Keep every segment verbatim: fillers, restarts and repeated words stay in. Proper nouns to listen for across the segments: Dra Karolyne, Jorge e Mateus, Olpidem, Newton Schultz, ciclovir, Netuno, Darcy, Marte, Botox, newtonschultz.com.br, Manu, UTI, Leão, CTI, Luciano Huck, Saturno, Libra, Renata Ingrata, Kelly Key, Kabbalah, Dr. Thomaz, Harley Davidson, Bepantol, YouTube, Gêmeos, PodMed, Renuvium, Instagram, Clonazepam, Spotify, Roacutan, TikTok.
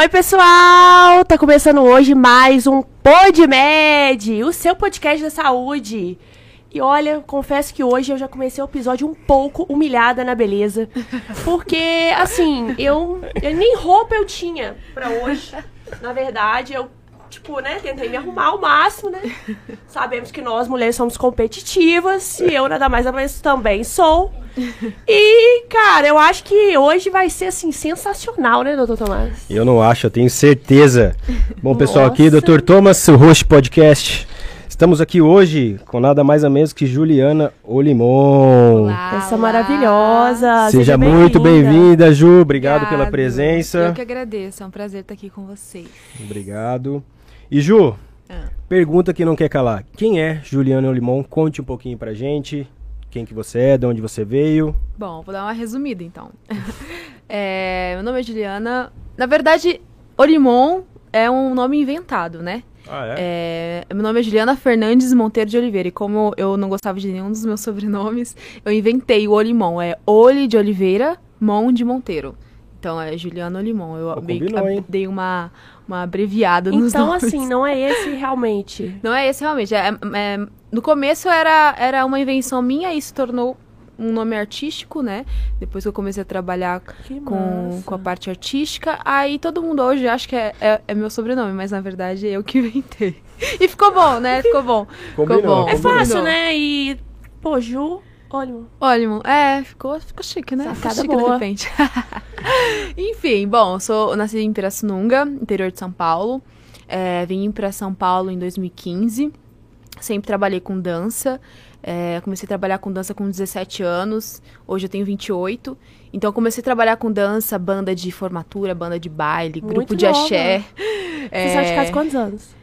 Oi, pessoal! Tá começando hoje mais um PodMed, o seu podcast da saúde. E olha, confesso que hoje eu já comecei o episódio um pouco humilhada na beleza. Porque, assim, eu, eu nem roupa eu tinha pra hoje. Na verdade, eu, tipo, né, tentei me arrumar ao máximo, né? Sabemos que nós, mulheres, somos competitivas. E eu, nada mais, nada menos, também sou. E, cara, eu acho que hoje vai ser, assim, sensacional, né, doutor Thomaz? Eu não acho, eu tenho certeza. Bom, pessoal, Nossa. Aqui, doutor Thomaz, o host podcast. Estamos aqui hoje com nada mais a menos que Juliana Olimon. Olá, essa olá. maravilhosa. Seja, Seja bem muito bem-vinda, Ju. Obrigado, Obrigado pela presença. Eu que agradeço, é um prazer estar aqui com vocês. Obrigado. E, Ju, ah. pergunta que não quer calar. Quem é Juliana Olimon? Conte um pouquinho pra gente. Quem que você é, de onde você veio? Bom, vou dar uma resumida, então. é, meu nome é Juliana. Na verdade, Olimon é um nome inventado, né? Ah, é? É, meu nome é Juliana Fernandes Monteiro de Oliveira. E como eu não gostava de nenhum dos meus sobrenomes, eu inventei o Olimon. É Oli de Oliveira, Mon de Monteiro. Então, é Juliana Olimon. Eu oh, meio combinou, que dei uma, uma abreviada nos então, nomes. Então, assim, não é esse realmente. Não é esse realmente. É, é, no começo era, era uma invenção minha e se tornou um nome artístico, né? Depois que eu comecei a trabalhar com, com a parte artística. Aí todo mundo hoje acha que é, é, é meu sobrenome, mas na verdade eu que inventei. E ficou bom, né? Ficou bom. Combinou, ficou bom. É fácil, combinou. né? E, pô, Ju... Olimon. Olimon, é, ficou, ficou chique, né? Ficou chique boa. de repente. Enfim, bom, sou nascida em Pirassununga, interior de São Paulo. É, vim pra São Paulo em dois mil e quinze. Sempre trabalhei com dança. É, comecei a trabalhar com dança com dezessete anos. Hoje eu tenho vinte e oito. Então eu comecei a trabalhar com dança, banda de formatura, banda de baile, Muito grupo nova. de axé. É... Você saiu de casa quantos anos?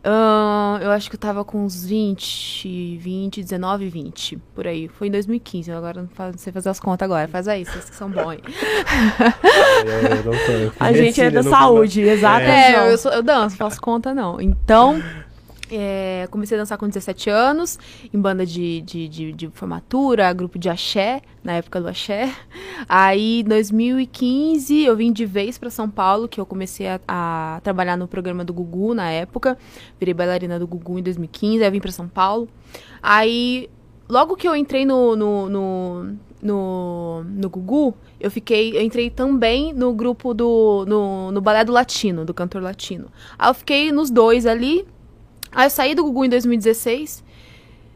Uh, eu acho que eu tava com uns vinte, dezenove, vinte, por aí. Foi em dois mil e quinze, agora não, faz, não sei fazer as contas agora. Faz aí, vocês que são bons. Hein? eu, eu não tô, eu A gente é da saúde, exato. É, é eu, eu, sou, eu danço, não faço conta não. Então, é, comecei a dançar com dezessete anos, em banda de, de, de, de formatura, grupo de axé, na época do axé. Aí, em dois mil e quinze, eu vim de vez para São Paulo, que eu comecei a, a trabalhar no programa do Gugu, na época. Virei bailarina do Gugu em dois mil e quinze, aí vim para São Paulo. Aí, logo que eu entrei no, no, no, no, no Gugu, eu fiquei, eu entrei também no grupo do, no, no balé do Latino, do cantor Latino. Aí eu fiquei nos dois ali. Aí eu saí do Gugu em dois mil e dezesseis.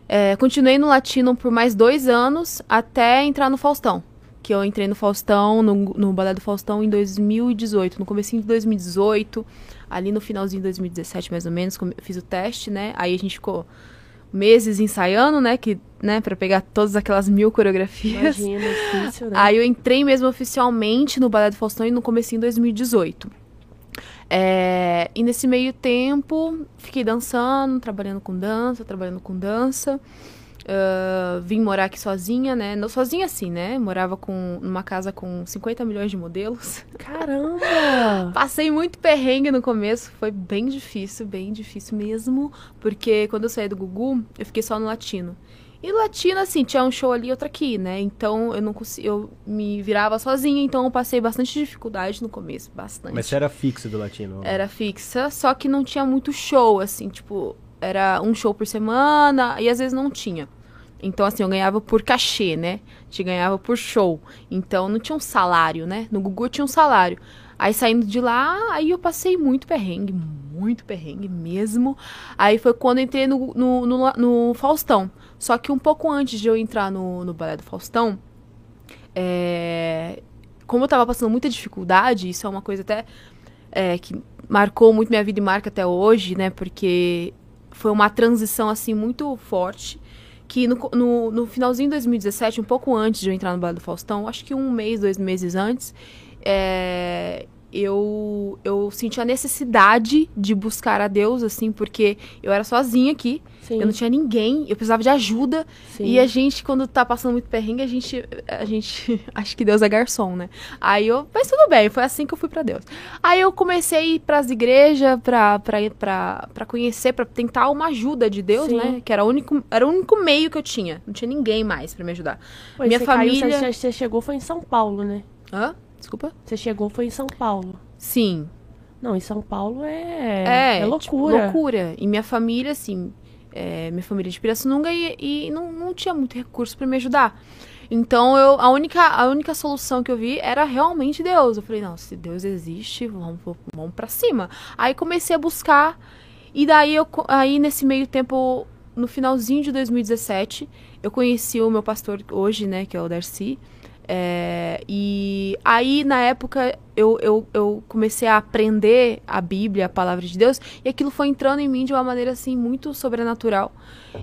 É, continuei no Latino por mais dois anos, até entrar no Faustão. Que eu entrei no Faustão, no, no balé do Faustão, em dois mil e dezoito. No comecinho de dois mil e dezoito, ali no finalzinho de dois mil e dezessete, mais ou menos, fiz o teste, né? Aí a gente ficou meses ensaiando, né? Que, né? Pra pegar todas aquelas mil coreografias. Imagina, difícil, né? Aí eu entrei mesmo oficialmente no balé do Faustão, no comecinho de dois mil e dezoito. É, e nesse meio tempo, fiquei dançando, trabalhando com dança, trabalhando com dança. Uh, vim morar aqui sozinha, né? Não, sozinha assim, né? Morava com, numa casa com cinquenta milhões de modelos. Caramba! Passei muito perrengue no começo, foi bem difícil, bem difícil mesmo. Porque quando eu saí do Gugu, eu fiquei só no Latino. E Latino, assim, tinha um show ali e outro aqui, né? Então, eu não consegui, eu me virava sozinha, então eu passei bastante dificuldade no começo, bastante. Mas você era fixa do Latino? Era fixa, só que não tinha muito show, assim, tipo, era um show por semana e às vezes não tinha. Então, assim, eu ganhava por cachê, né? A gente ganhava por show. Então, não tinha um salário, né? No Gugu tinha um salário. Aí, saindo de lá, aí eu passei muito perrengue, muito perrengue mesmo. Aí foi quando eu entrei no, no, no, no Faustão. Só que um pouco antes de eu entrar no, no balé do Faustão, é, como eu tava passando muita dificuldade, isso é uma coisa até é, que marcou muito minha vida e marca até hoje, né? Porque foi uma transição, assim, muito forte. Que no, no, no finalzinho de dois mil e dezessete, um pouco antes de eu entrar no balé do Faustão, acho que um mês, dois meses antes, é, eu, eu senti a necessidade de buscar a Deus, assim, porque eu era sozinha aqui, Sim. eu não tinha ninguém, eu precisava de ajuda. Sim. E a gente, quando tá passando muito perrengue, a gente, a gente acha que Deus é garçom, né? Aí eu, mas tudo bem, foi assim que eu fui pra Deus. Aí eu comecei a ir pras igrejas pra, pra, pra, pra conhecer, pra tentar uma ajuda de Deus, Sim. né? Que era o, único, era o único meio que eu tinha, não tinha ninguém mais pra me ajudar. Pois Minha você família... Caiu, você chegou, foi em São Paulo, né? Hã? Desculpa? Você chegou, foi em São Paulo. Sim. Não, em São Paulo é, é, é loucura. Tipo, loucura. E minha família, assim, é, minha família de Pirassununga e, e não, não tinha muito recurso pra me ajudar. Então, eu, a, única, a única solução que eu vi era realmente Deus. Eu falei, não, se Deus existe, vamos, vamos pra cima. Aí comecei a buscar. E daí, eu, aí nesse meio tempo, no finalzinho de dois mil e dezessete, eu conheci o meu pastor hoje, né, que é o Darcy. É, e aí, na época, eu, eu, eu comecei a aprender a Bíblia, a Palavra de Deus. E aquilo foi entrando em mim de uma maneira, assim, muito sobrenatural.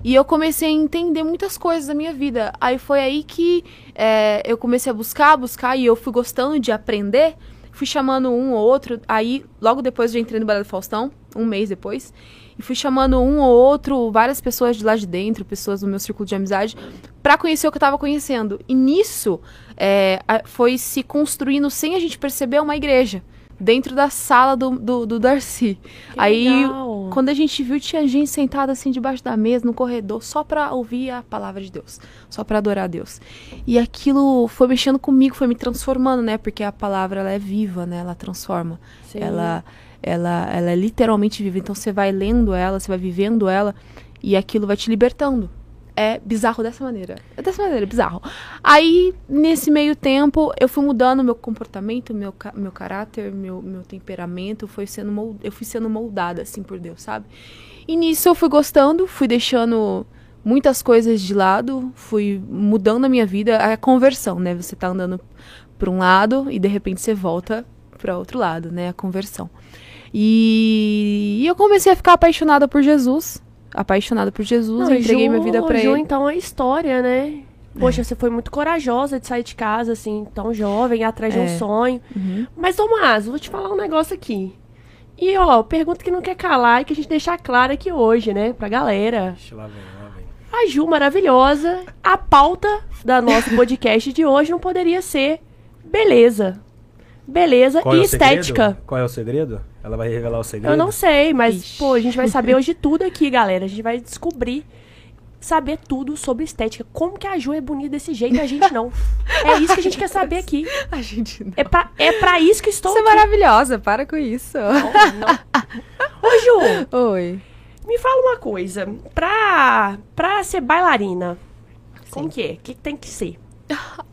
E eu comecei a entender muitas coisas da minha vida. Aí foi aí que é, eu comecei a buscar, buscar. E eu fui gostando de aprender. Fui chamando um ou outro. Aí, logo depois, eu já entrei no Baralho do Faustão. Um mês depois. E fui chamando um ou outro, várias pessoas de lá de dentro, pessoas do meu círculo de amizade, pra conhecer o que eu tava conhecendo. E nisso, é, foi se construindo, sem a gente perceber, uma igreja. Dentro da sala do, do, do Darcy. Que aí, legal. Quando a gente viu, tinha gente sentada assim, debaixo da mesa, no corredor, só pra ouvir a palavra de Deus. Só pra adorar a Deus. E aquilo foi mexendo comigo, foi me transformando, né? Porque a palavra, ela é viva, né? Ela transforma. Sim. Ela... Ela, ela é literalmente viva. Então você vai lendo ela, você vai vivendo ela, e aquilo vai te libertando. É bizarro dessa maneira. É dessa maneira, é bizarro. Aí, nesse meio tempo, eu fui mudando meu comportamento, meu, meu caráter, meu, meu temperamento. Foi sendo mold... Eu fui sendo moldada, assim, por Deus, sabe? E nisso eu fui gostando, fui deixando muitas coisas de lado, fui mudando a minha vida. A conversão, né? Você tá andando pra um lado e, de repente, você volta pra outro lado, né? A conversão. E eu comecei a ficar apaixonada por Jesus. Apaixonada por Jesus. Não, eu entreguei Ju, minha vida pra Ju, ele. Então é história, né? Poxa, é. Você foi muito corajosa de sair de casa, assim, tão jovem, atrás é. de um sonho. Uhum. Mas, Thomaz, vou te falar um negócio aqui. E, ó, pergunta que não quer calar e que a gente deixar clara aqui hoje, né? Pra galera. Deixa lá, vem, lá, vem. A Ju, maravilhosa. A pauta da nosso podcast de hoje não poderia ser beleza. Beleza Qual e é estética. Segredo? Qual é o segredo? Ela vai revelar o segredo? Eu não sei, mas Ixi. pô, a gente vai saber hoje tudo aqui, galera. A gente vai descobrir, saber tudo sobre estética. Como que a Ju é bonita desse jeito e a gente não. É isso que a gente quer saber aqui. A gente não. É pra, é pra isso que estou Você aqui. Você é maravilhosa, para com isso. Não, não. Ô, Ju. Oi. Me fala uma coisa. Pra, pra ser bailarina, Sim. como que é? O que tem que ser?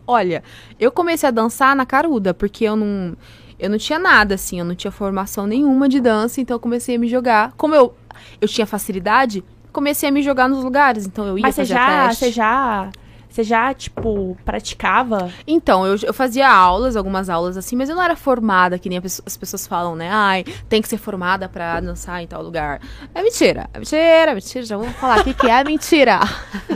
Olha, eu comecei a dançar na caruda, porque eu não, eu não tinha nada, assim, eu não tinha formação nenhuma de dança, então eu comecei a me jogar. Como eu, eu tinha facilidade, comecei a me jogar nos lugares, então eu ia Mas fazer já, teste. Você já... Você já, tipo, praticava? Então, eu, eu fazia aulas, algumas aulas assim, mas eu não era formada, que nem pessoa, as pessoas falam, né? Ai, tem que ser formada pra dançar em tal lugar. É mentira, é mentira, é mentira. Já vamos falar o que, que é mentira.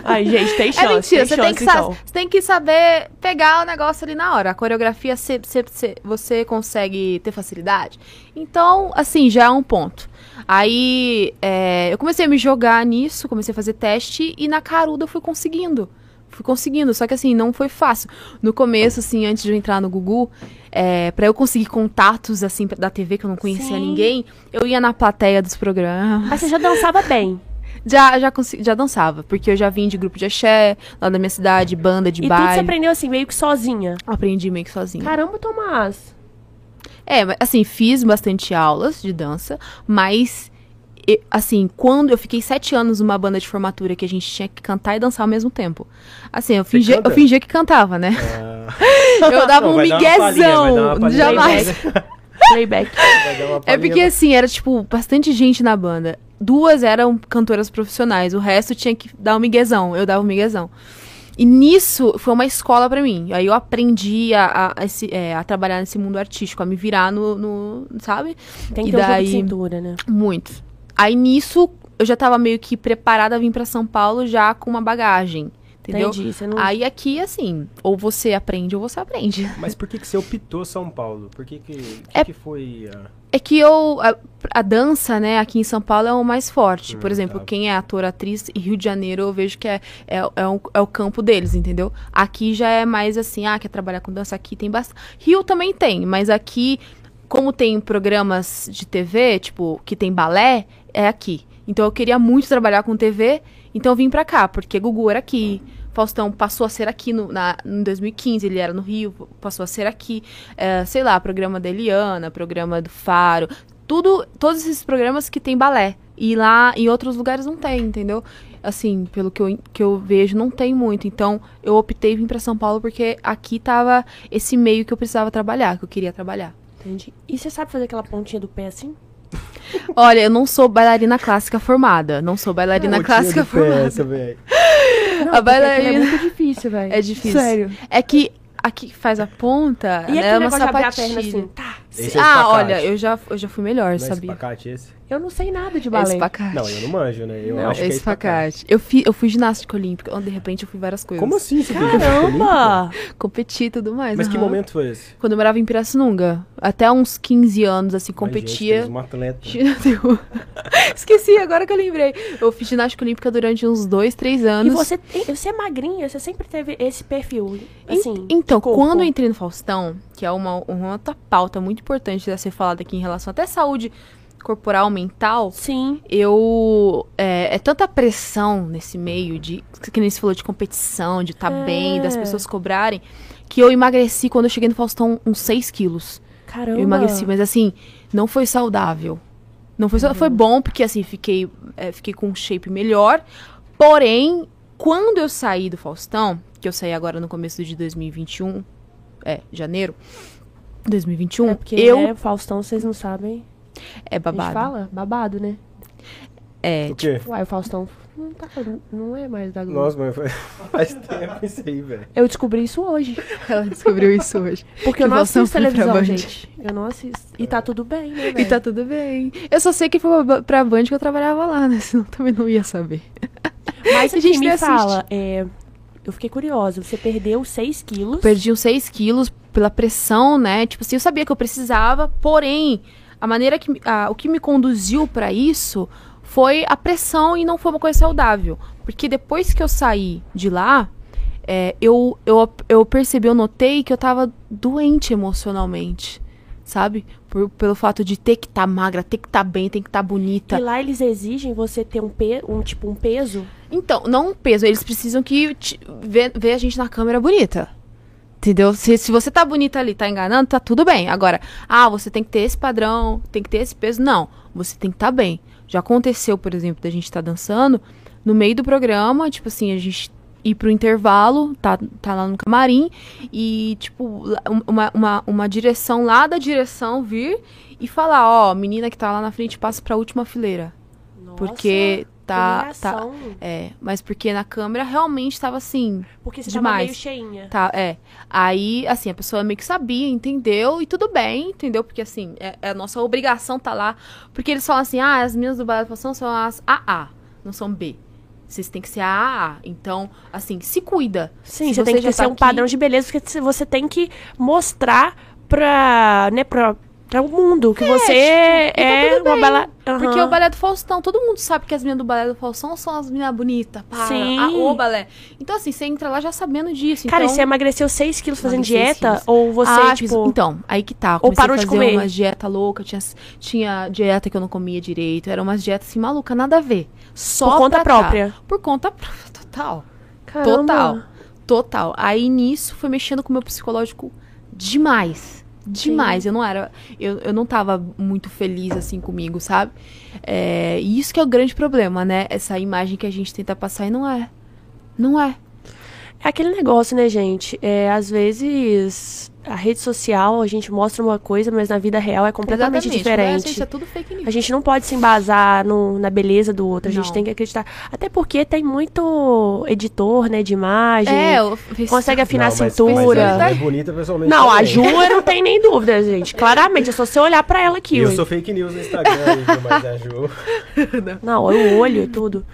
Ai, gente, tem chance. É mentira, tem você, chance, tem que então. você tem que saber pegar o negócio ali na hora. A coreografia, cê, cê, cê, você consegue ter facilidade. Então, assim, já é um ponto. Aí, é, eu comecei a me jogar nisso, comecei a fazer teste e na caruda eu fui conseguindo. Fui conseguindo, só que assim, não foi fácil. No começo, assim, antes de eu entrar no Gugu, é, pra eu conseguir contatos, assim, da T V, que eu não conhecia Sim. ninguém, eu ia na plateia dos programas. Mas você já dançava bem? Já, já, já dançava, porque eu já vim de grupo de axé, lá da minha cidade, banda de e baile. E tudo você aprendeu, assim, meio que sozinha? Aprendi meio que sozinha. Caramba, Thomaz! É, assim, fiz bastante aulas de dança, mas... Eu, assim, quando eu fiquei sete anos numa banda de formatura que a gente tinha que cantar e dançar ao mesmo tempo. Assim, eu fingia, eu fingia que cantava, né? Ah. Eu dava Não, um miguezão. Jamais. Playback. É porque, assim, era, tipo, bastante gente na banda. Duas eram cantoras profissionais, o resto tinha que dar um miguezão. Eu dava um miguezão. E nisso foi uma escola pra mim. Aí eu aprendi a, a, a, é, a trabalhar nesse mundo artístico, a me virar no... no sabe? Tem que ter um jogo de cintura, né? Muito. Aí, nisso, eu já tava meio que preparada a vir pra São Paulo já com uma bagagem, entendeu? Entendi, você não... Aí, aqui, assim, ou você aprende ou você aprende. Mas por que que você optou São Paulo? Por que que, que, é, que foi... Uh... É que eu... A, a dança, né, aqui em São Paulo é o mais forte. Hum, por exemplo, tá. Quem é ator, atriz, em Rio de Janeiro, eu vejo que é, é, é, um, é o campo deles, entendeu? Aqui já é mais assim, ah, quer trabalhar com dança? Aqui tem bastante... Rio também tem, mas aqui, como tem programas de T V, tipo, que tem balé... É aqui. Então eu queria muito trabalhar com T V, então eu vim pra cá, porque Gugu era aqui, Faustão passou a ser aqui no, na, em dois mil e quinze, ele era no Rio, passou a ser aqui, é, sei lá, programa da Eliana, programa do Faro, tudo, todos esses programas que tem balé. E lá em outros lugares não tem, entendeu? Assim, pelo que eu, que eu vejo, não tem muito. Então, eu optei vir pra São Paulo porque aqui tava esse meio que eu precisava trabalhar, que eu queria trabalhar. Entendi. E você sabe fazer aquela pontinha do pé assim? Olha, eu não sou bailarina clássica formada. Não sou bailarina não, clássica formada. Essa, não, a bailarina... É muito difícil, velho. É difícil. Sério. É que aqui que faz a ponta, e né, é uma sapatilha. Assim, tá. Esse ah, é olha, eu já, eu já fui melhor, não sabia? É espacate esse? Eu não sei nada de balé. É espacate. Não, eu não manjo, né? Eu não, acho é que é espacate. Eu, fi, eu fui ginástica olímpica, de repente eu fui várias coisas. Como assim você fez ginástica olímpica? Competi e tudo mais. Mas uhum. Que momento foi esse? Quando eu morava em Pirassununga. Até uns quinze anos, assim, competia. Mas, gente, fez uma atleta. Esqueci, agora que eu lembrei. Eu fiz ginástica olímpica durante uns dois, três anos. E você, você é magrinha, você sempre teve esse perfil, assim. E, então, quando eu entrei no Faustão, que é uma, uma outra pauta muito importante a ser falada aqui em relação até saúde corporal, mental. Sim. Eu... É, é tanta pressão nesse meio de... Que nem você falou de competição, de estar tá é. bem, das pessoas cobrarem, que eu emagreci quando eu cheguei no Faustão uns seis quilos. Caramba! Eu emagreci, mas assim, não foi saudável. Não foi saudável. Uhum. Foi bom, porque assim, fiquei, é, fiquei com um shape melhor. Porém, quando eu saí do Faustão, que eu saí agora no começo de dois mil e vinte e um, é, janeiro... dois mil e vinte e um, é porque eu... É, Faustão, vocês não sabem. É babado. A gente fala? Babado, né? É, o tipo... Uai, o Faustão não, tá, não é mais da Globo. Nossa, mãe, faz tempo isso aí, velho. Eu descobri isso hoje. Ela descobriu isso hoje. Porque eu não assisto televisão, gente. Eu não assisto. E tá tudo bem, né, velho? E tá tudo bem. Eu só sei que foi pra Band que eu trabalhava lá, né? Senão também não ia saber. Mas a gente me fala... É... Eu fiquei curiosa, você perdeu seis quilos. Perdi os seis quilos pela pressão, né? Tipo assim, eu sabia que eu precisava, porém, a maneira que... A, o que me conduziu pra isso foi a pressão e não foi uma coisa saudável. Porque depois que eu saí de lá, é, eu, eu, eu percebi, eu notei que eu tava doente emocionalmente, sabe? Por, pelo fato de ter que estar tá magra, ter que estar tá bem, ter que estar tá bonita. E lá eles exigem você ter um, pe um, tipo, um peso? Então, não um peso. Eles precisam que te, ver, ver a gente na câmera bonita. Entendeu? Se, se você tá bonita ali, tá enganando, tá tudo bem. Agora, ah, você tem que ter esse padrão, tem que ter esse peso. Não, você tem que estar tá bem. Já aconteceu, por exemplo, da gente estar tá dançando, no meio do programa, tipo assim, a gente... ir pro intervalo, tá, tá lá no camarim, e, tipo, uma, uma, uma direção lá da direção vir e falar, ó, menina que tá lá na frente, passa pra última fileira. Nossa, porque tá, tá... É, mas porque na câmera realmente tava, assim, porque você tava meio cheinha. Tá, é. Aí, assim, a pessoa meio que sabia, entendeu, e tudo bem, entendeu? Porque, assim, é, é a nossa obrigação tá lá, porque eles falam assim, ah, as meninas do balé são as A A, não são B. Vocês têm que ser A A. Então, assim, se cuida. Sim, se você tem que ter tá um aqui... padrão de beleza, porque você tem que mostrar pra, né, pra, pra o mundo que é, você tipo, é tá uma balé. Uhum. Porque o balé do Faustão, todo mundo sabe que as meninas do balé do Faustão são as meninas bonitas, para Sim. A, o balé. Então, assim, você entra lá já sabendo disso. Cara, então... e você emagreceu seis quilos fazendo dieta? Quilos. Ou você, ah, tipo... Então, aí que tá. Ou parou de comer. Comecei a fazer uma dieta louca, tinha, tinha dieta que eu não comia direito, era umas dietas assim, maluca, nada a ver. Só por conta própria. Cá. Por conta própria, total. Caramba. Total, total. Aí nisso foi mexendo com o meu psicológico demais, demais. Sim. Eu não era, eu, eu não tava muito feliz assim comigo, sabe? É, e isso que é o grande problema, né? Essa imagem que a gente tenta passar e não é, não é. É aquele negócio, né, gente? É, às vezes a rede social a gente mostra uma coisa, mas na vida real é completamente Exatamente. diferente. Né? A gente é tudo fake news. A gente não pode se embasar no, na beleza do outro. A não. gente tem que acreditar. Até porque tem muito editor, né, de imagem. É, consegue afinar não, a cintura. Mas, mas é bonita pessoalmente. Não, também. A Ju não tem nem dúvida, gente. Claramente, é só você olhar pra ela aqui. Eu hoje. sou fake news no Instagram, mas a Ju. Não, o olho e tudo.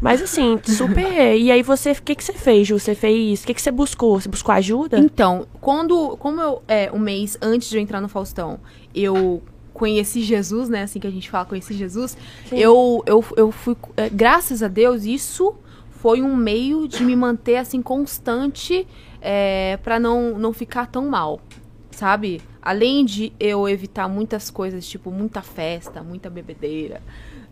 Mas assim, super... E aí você, o que, que você fez, Ju? Você fez... O que, que você buscou? Você buscou ajuda? Então, quando... Como eu... É, um mês antes de eu entrar no Faustão, eu conheci Jesus, né? Assim que a gente fala, conheci Jesus. Eu, eu, eu fui... É, graças a Deus, isso foi um meio de me manter, assim, constante é, pra não, não ficar tão mal, sabe? Além de eu evitar muitas coisas, tipo, muita festa, muita bebedeira...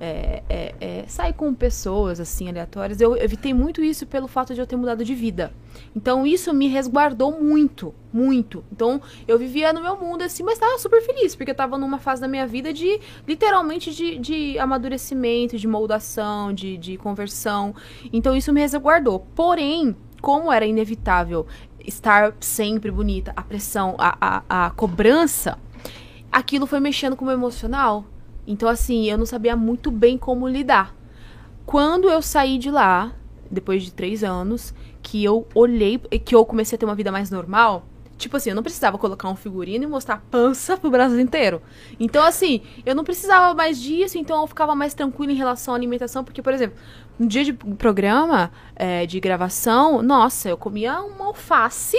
é, é, é, sair com pessoas, assim, aleatórias. Eu evitei muito isso pelo fato de eu ter mudado de vida. Então, isso me resguardou muito, muito. Então, eu vivia no meu mundo, assim, mas estava super feliz, porque eu estava numa fase da minha vida de, literalmente, de, de amadurecimento, de moldação, de, de conversão. Então, isso me resguardou. Porém, como era inevitável estar sempre bonita, a pressão, a, a, a cobrança, aquilo foi mexendo com o meu emocional. Então, assim, eu não sabia muito bem como lidar. Quando eu saí de lá, depois de três anos, que eu olhei, que eu comecei a ter uma vida mais normal, tipo assim, eu não precisava colocar um figurino e mostrar a pança pro Brasil inteiro. Então, assim, eu não precisava mais disso, então eu ficava mais tranquila em relação à alimentação, porque, por exemplo, no dia de programa, é, de gravação, nossa, eu comia uma alface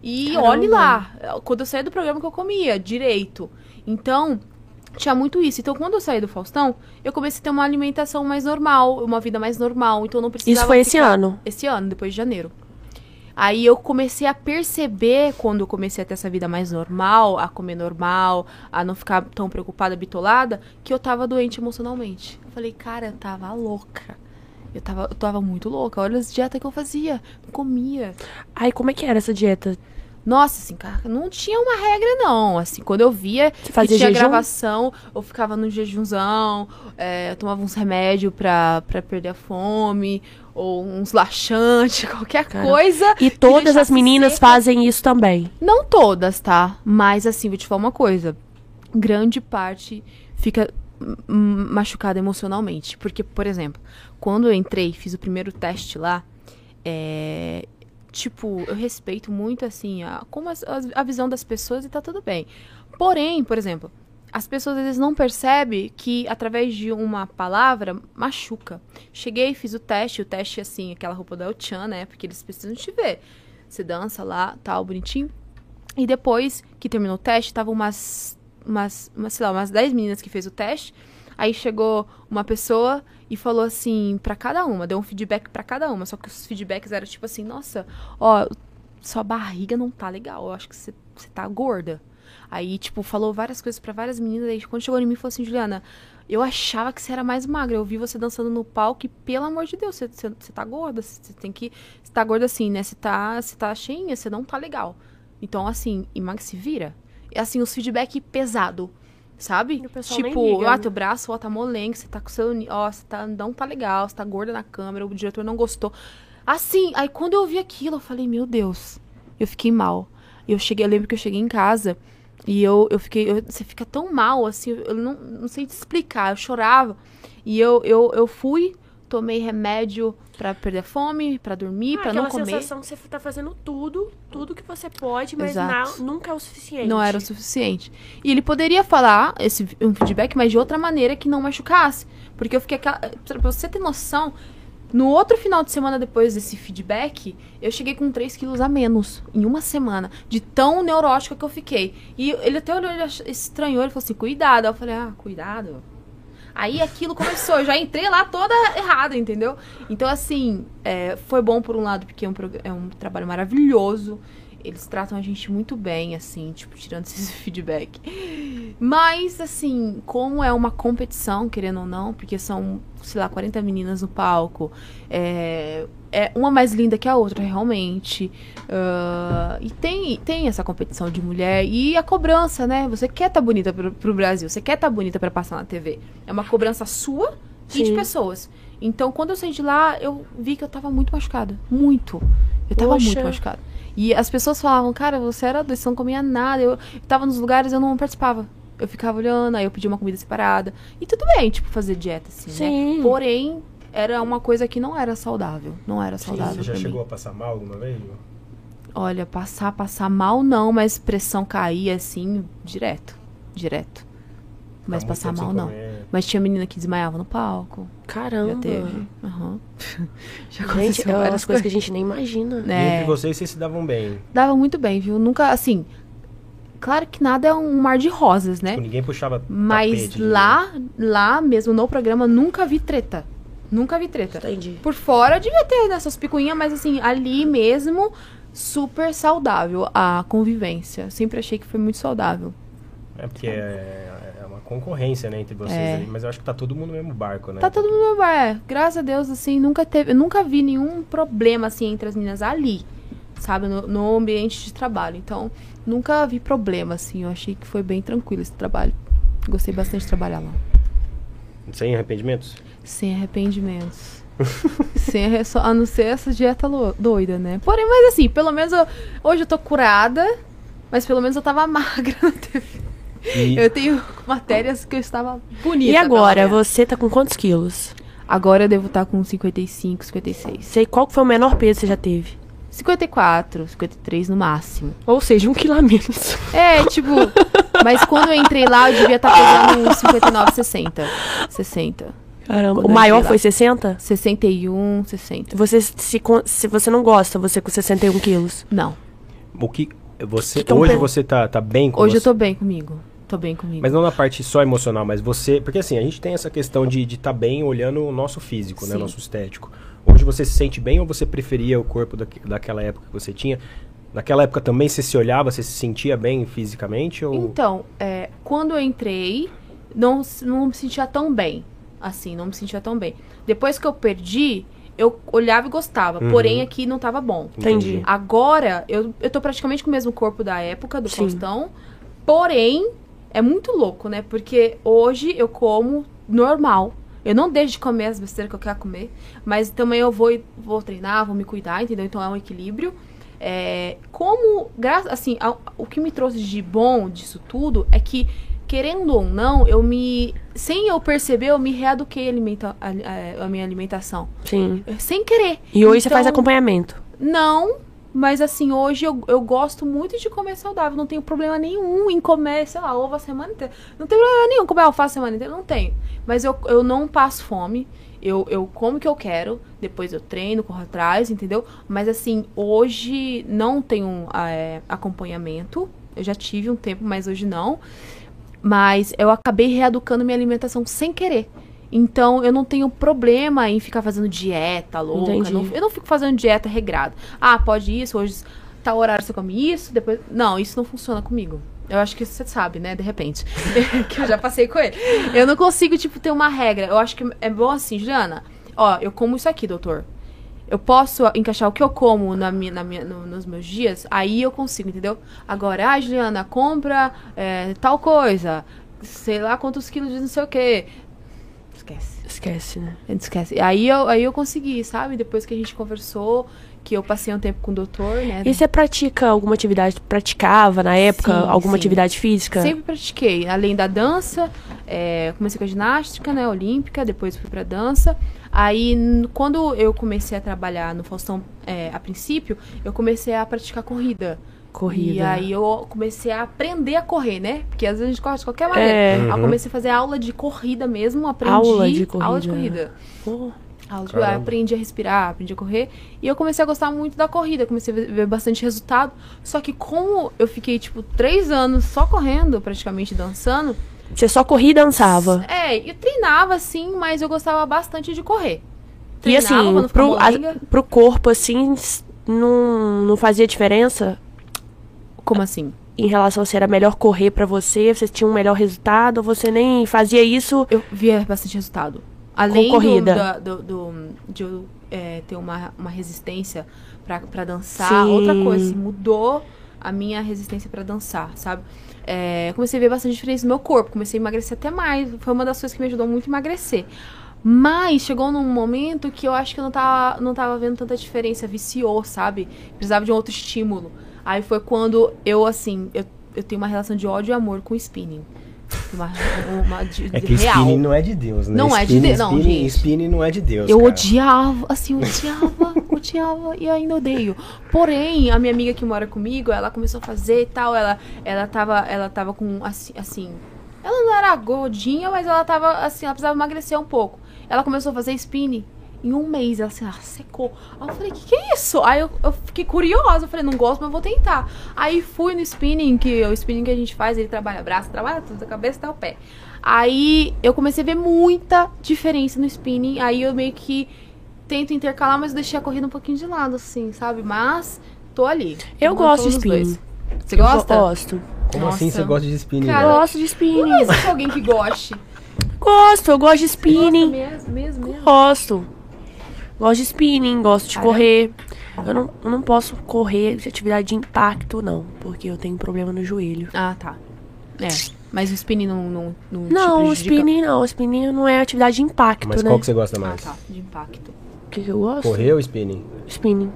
e caramba, olhe lá, quando eu saí do programa que eu comia, direito. Então, tinha muito isso. Então, quando eu saí do Faustão, eu comecei a ter uma alimentação mais normal, uma vida mais normal, então eu não precisava... Isso foi esse ano? Esse ano, depois de janeiro. Aí eu comecei a perceber, quando eu comecei a ter essa vida mais normal, a comer normal, a não ficar tão preocupada, bitolada, que eu tava doente emocionalmente. Eu falei, cara, eu tava louca. Eu tava, eu tava muito louca. Olha as dietas que eu fazia. Não comia. Aí, como é que era essa dieta? Nossa, assim, cara, não tinha uma regra, não. Assim, quando eu via que tinha jejum? Gravação, eu ficava no jejunzão, é, eu tomava uns remédios pra, pra perder a fome, ou uns laxantes, qualquer cara, coisa. E todas as meninas seca. Fazem isso também? Não todas, tá? Mas, assim, vou te falar uma coisa. Grande parte fica machucada emocionalmente. Porque, por exemplo, quando eu entrei, fiz o primeiro teste lá, é... Tipo, eu respeito muito, assim, a, como as, a visão das pessoas e tá tudo bem. Porém, por exemplo, as pessoas às vezes não percebem que, através de uma palavra, machuca. Cheguei, fiz o teste, o teste, assim, aquela roupa da El-chan, né? Porque eles precisam te ver. Você dança lá, tal, bonitinho. E depois que terminou o teste, tava umas, umas, umas sei lá, umas dez meninas que fez o teste. Aí chegou uma pessoa e falou assim, pra cada uma, deu um feedback pra cada uma, só que os feedbacks eram tipo assim, nossa, ó, sua barriga não tá legal, eu acho que você tá gorda. Aí, tipo, falou várias coisas pra várias meninas, aí quando chegou em mim, falou assim, Juliana, eu achava que você era mais magra, eu vi você dançando no palco e, pelo amor de Deus, você tá gorda, você tem que, você tá gorda assim, né, você tá, tá cheinha, você não tá legal. Então, assim, emagrece, se vira. E, assim, os feedback pesado. Sabe? Tipo, liga, ah, né? Teu braço, ó, tá molengo, você tá com seu... Ó, você tá, não tá legal, você tá gorda na câmera, o diretor não gostou. Assim, aí quando eu ouvi aquilo, eu falei, meu Deus, eu fiquei mal. Eu cheguei, eu lembro que eu cheguei em casa e eu, eu fiquei... Eu, você fica tão mal, assim, eu não, não sei te explicar, eu chorava. E eu, eu, eu fui, tomei remédio pra perder fome, pra dormir, ah, pra não comer. Aquela sensação que você tá fazendo tudo, tudo que você pode, mas na, nunca é o suficiente. Não era o suficiente. E ele poderia falar esse, um feedback, mas de outra maneira que não machucasse. Porque eu fiquei... Aquela, pra você ter noção, no outro final de semana depois desse feedback, eu cheguei com três quilos a menos em uma semana, de tão neurótica que eu fiquei. E ele até olhou, ele estranhou, ele falou assim, cuidado. Eu falei, ah, cuidado... Aí aquilo começou, eu já entrei lá toda errada, entendeu? Então, assim, é, foi bom por um lado, porque é um, é um trabalho maravilhoso. Eles tratam a gente muito bem, assim, tipo, tirando esse feedback. Mas, assim, como é uma competição, querendo ou não, porque são, sei lá, quarenta meninas no palco. É, é uma mais linda que a outra, realmente. Uh, e tem, tem essa competição de mulher. E a cobrança, né? Você quer tá bonita pro, pro Brasil, você quer tá bonita pra passar na T V. É uma cobrança sua e sim, de pessoas. Então, quando eu saí de lá, eu vi que eu tava muito machucada. Muito. Eu tava Poxa. muito machucada. E as pessoas falavam, cara, você era doida, você não comia nada. Eu, eu tava nos lugares, eu não participava. Eu ficava olhando, aí eu pedia uma comida separada. E tudo bem, tipo, fazer dieta, assim, sim, né? Porém, era uma coisa que não era saudável. Não era saudável. Sim, você já chegou a passar mal alguma vez? Olha, passar, passar mal não, mas pressão caía, assim, direto. Direto. Mas tá passar mal, não. Comer. Mas tinha menina que desmaiava no palco. Caramba. Já teve. Uhum. Já aconteceu várias coisas, coisas que a gente nem imagina. Né? E entre vocês, vocês se davam bem? Dava muito bem, viu? Nunca, assim... Claro que nada é um mar de rosas, né? Tipo, ninguém puxava mas tapete. Mas lá, lá mesmo, no programa, nunca vi treta. Nunca vi treta. Entendi. Por fora, devia ter nessas picuinhas, mas assim, ali mesmo, super saudável a convivência. Sempre achei que foi muito saudável. É porque... É... concorrência, né, entre vocês é. ali, mas eu acho que tá todo mundo no mesmo barco, né? Tá todo mundo no mesmo barco, graças a Deus, assim, nunca teve, eu nunca vi nenhum problema, assim, entre as meninas ali, sabe, no, no ambiente de trabalho, então, nunca vi problema, assim, eu achei que foi bem tranquilo esse trabalho, gostei bastante de trabalhar lá. Sem arrependimentos? Sem arrependimentos. Sem resso... A não ser essa dieta lo... doida, né? Porém, mas assim, pelo menos eu... hoje eu tô curada, mas pelo menos eu tava magra na T V. E... Eu tenho matérias que eu estava bonita. E agora, você tá com quantos quilos? Agora eu devo estar com cinquenta e cinco, cinquenta e seis. Sei, qual foi o menor peso que você já teve? cinquenta e quatro, cinquenta e três no máximo. Ou seja, um quilo a menos. É, tipo... Mas quando eu entrei lá, eu devia estar pegando uns cinquenta e nove, sessenta. sessenta. Caramba. Quando o maior foi sessenta? sessenta e um, sessenta. Você, se, se você não gosta, você com sessenta e um quilos? Não. O que... Você, que hoje você tá, tá bem com Hoje você? eu tô bem comigo. Tô bem comigo. Mas não na parte só emocional, mas você... Porque assim, a gente tem essa questão de estar tá bem olhando o nosso físico, né? Nosso estético. Hoje você se sente bem ou você preferia o corpo da, daquela época que você tinha? Naquela época também você se olhava, você se sentia bem fisicamente? Ou... Então, é, quando eu entrei, não, não me sentia tão bem. Assim, não me sentia tão bem. Depois que eu perdi, eu olhava e gostava. Uhum. Porém, aqui não tava bom. Entendi. Agora, eu, eu tô praticamente com o mesmo corpo da época, do Faustão. Porém, é muito louco, né? Porque hoje eu como normal. Eu não deixo de comer as besteiras que eu quero comer, mas também eu vou, vou treinar, vou me cuidar, entendeu? Então é um equilíbrio. É, como, graças, assim, a, o que me trouxe de bom disso tudo é que, querendo ou não, eu me... Sem eu perceber, eu me reeduquei alimenta, a, a, a minha alimentação. Sim. Sem querer. E hoje então, você faz acompanhamento? Não, mas assim, hoje eu, eu gosto muito de comer saudável. Não tenho problema nenhum em comer, sei lá, ovo a semana inteira. Não tenho problema nenhum em comer alface a semana inteira, não tenho. Mas eu, eu não passo fome, eu, eu como o que eu quero, depois eu treino, corro atrás, entendeu? Mas assim, hoje não tenho é, acompanhamento, eu já tive um tempo, mas hoje não. Mas eu acabei reeducando minha alimentação sem querer. Então eu não tenho problema em ficar fazendo dieta louca, não, eu não fico fazendo dieta regrada. Ah, pode isso, hoje tá o horário você come isso, depois... Não, isso não funciona comigo. Eu acho que você sabe, né? De repente. Que eu já passei com ele. Eu não consigo, tipo, ter uma regra. Eu acho que é bom assim, Juliana. Ó, eu como isso aqui, doutor. Eu posso encaixar o que eu como na minha, na minha, no, nos meus dias? Aí eu consigo, entendeu? Agora, ah, Juliana, compra é, tal coisa. Sei lá quantos quilos de não sei o quê. Esquece. Esquece, né? Esquece. Aí eu, aí eu consegui, sabe? Depois que a gente conversou... Que eu passei um tempo com o doutor, né? E você pratica alguma atividade? Praticava na época sim, alguma sim. atividade física? Sempre pratiquei. Além da dança, é, comecei com a ginástica, né? Olímpica, depois fui pra dança. Aí, quando eu comecei a trabalhar no Faustão, é, a princípio, eu comecei a praticar corrida. Corrida. E aí eu comecei a aprender a correr, né? Porque às vezes a gente corre de qualquer maneira. É. Uhum. Aí eu comecei a fazer aula de corrida mesmo, aprendi. Aula de corrida. Aula de corrida. Oh. Eu aprendi a respirar, aprendi a correr. E eu comecei a gostar muito da corrida. Comecei a ver bastante resultado. Só que como eu fiquei, tipo, três anos só correndo, praticamente dançando. Você só corria e dançava? É, eu treinava, sim, mas eu gostava bastante de correr. Treinava, e assim, pro, a, pro corpo, assim, não, não fazia diferença? Como assim? Em relação a se era melhor correr pra você, você tinha um melhor resultado, ou você nem fazia isso? Eu via bastante resultado. Além do, do, do, de eu é, ter uma, uma resistência pra, pra dançar, sim. Outra coisa, assim, mudou a minha resistência pra dançar, sabe? É, comecei a ver bastante diferença no meu corpo, comecei a emagrecer até mais, foi uma das coisas que me ajudou muito a emagrecer. Mas chegou num momento que eu acho que eu não tava, não tava vendo tanta diferença, viciou, sabe? Precisava de um outro estímulo. Aí foi quando eu, assim, eu, eu tenho uma relação de ódio e amor com o spinning. Uma, uma de, é que real. Spinning não é de Deus, né? Não spinning, é de Deus, não, gente. Spinning não é de Deus, Eu cara. odiava, assim, odiava, odiava e ainda odeio. Porém, a minha amiga que mora comigo, ela começou a fazer e tal, ela, ela, tava, ela tava com, assim, assim... Ela não era gordinha, mas ela tava, assim, ela precisava emagrecer um pouco. Ela começou a fazer spinning. Em um mês, ela assim, ah, secou. Aí eu falei, que que é isso? Aí eu, eu fiquei curiosa, eu falei, não gosto, mas vou tentar. Aí fui no spinning, que o spinning que a gente faz, ele trabalha braço, trabalha tudo, a cabeça e o pé. Aí eu comecei a ver muita diferença no spinning, aí eu meio que tento intercalar, mas eu deixei a corrida um pouquinho de lado, assim, sabe? Mas tô ali. Eu gosto de spinning. Dois. Você gosta? Eu gosto. Como Nossa. assim você gosta de spinning? Cara, eu gosto de spinning. Não existe alguém que goste. Gosto, eu gosto de spinning. Mesmo, mesmo, mesmo. Gosto. Gosto de spinning, gosto de ah, correr. É? Eu não, eu não posso correr de atividade de impacto, não. Porque eu tenho um problema no joelho. Ah, tá. É, mas o spinning não... Não, não, não o spinning não. O spinning não é atividade de impacto, mas né? Mas qual que você gosta mais? Ah, tá. De impacto. O que, que eu gosto? Correr ou spinning? Spinning.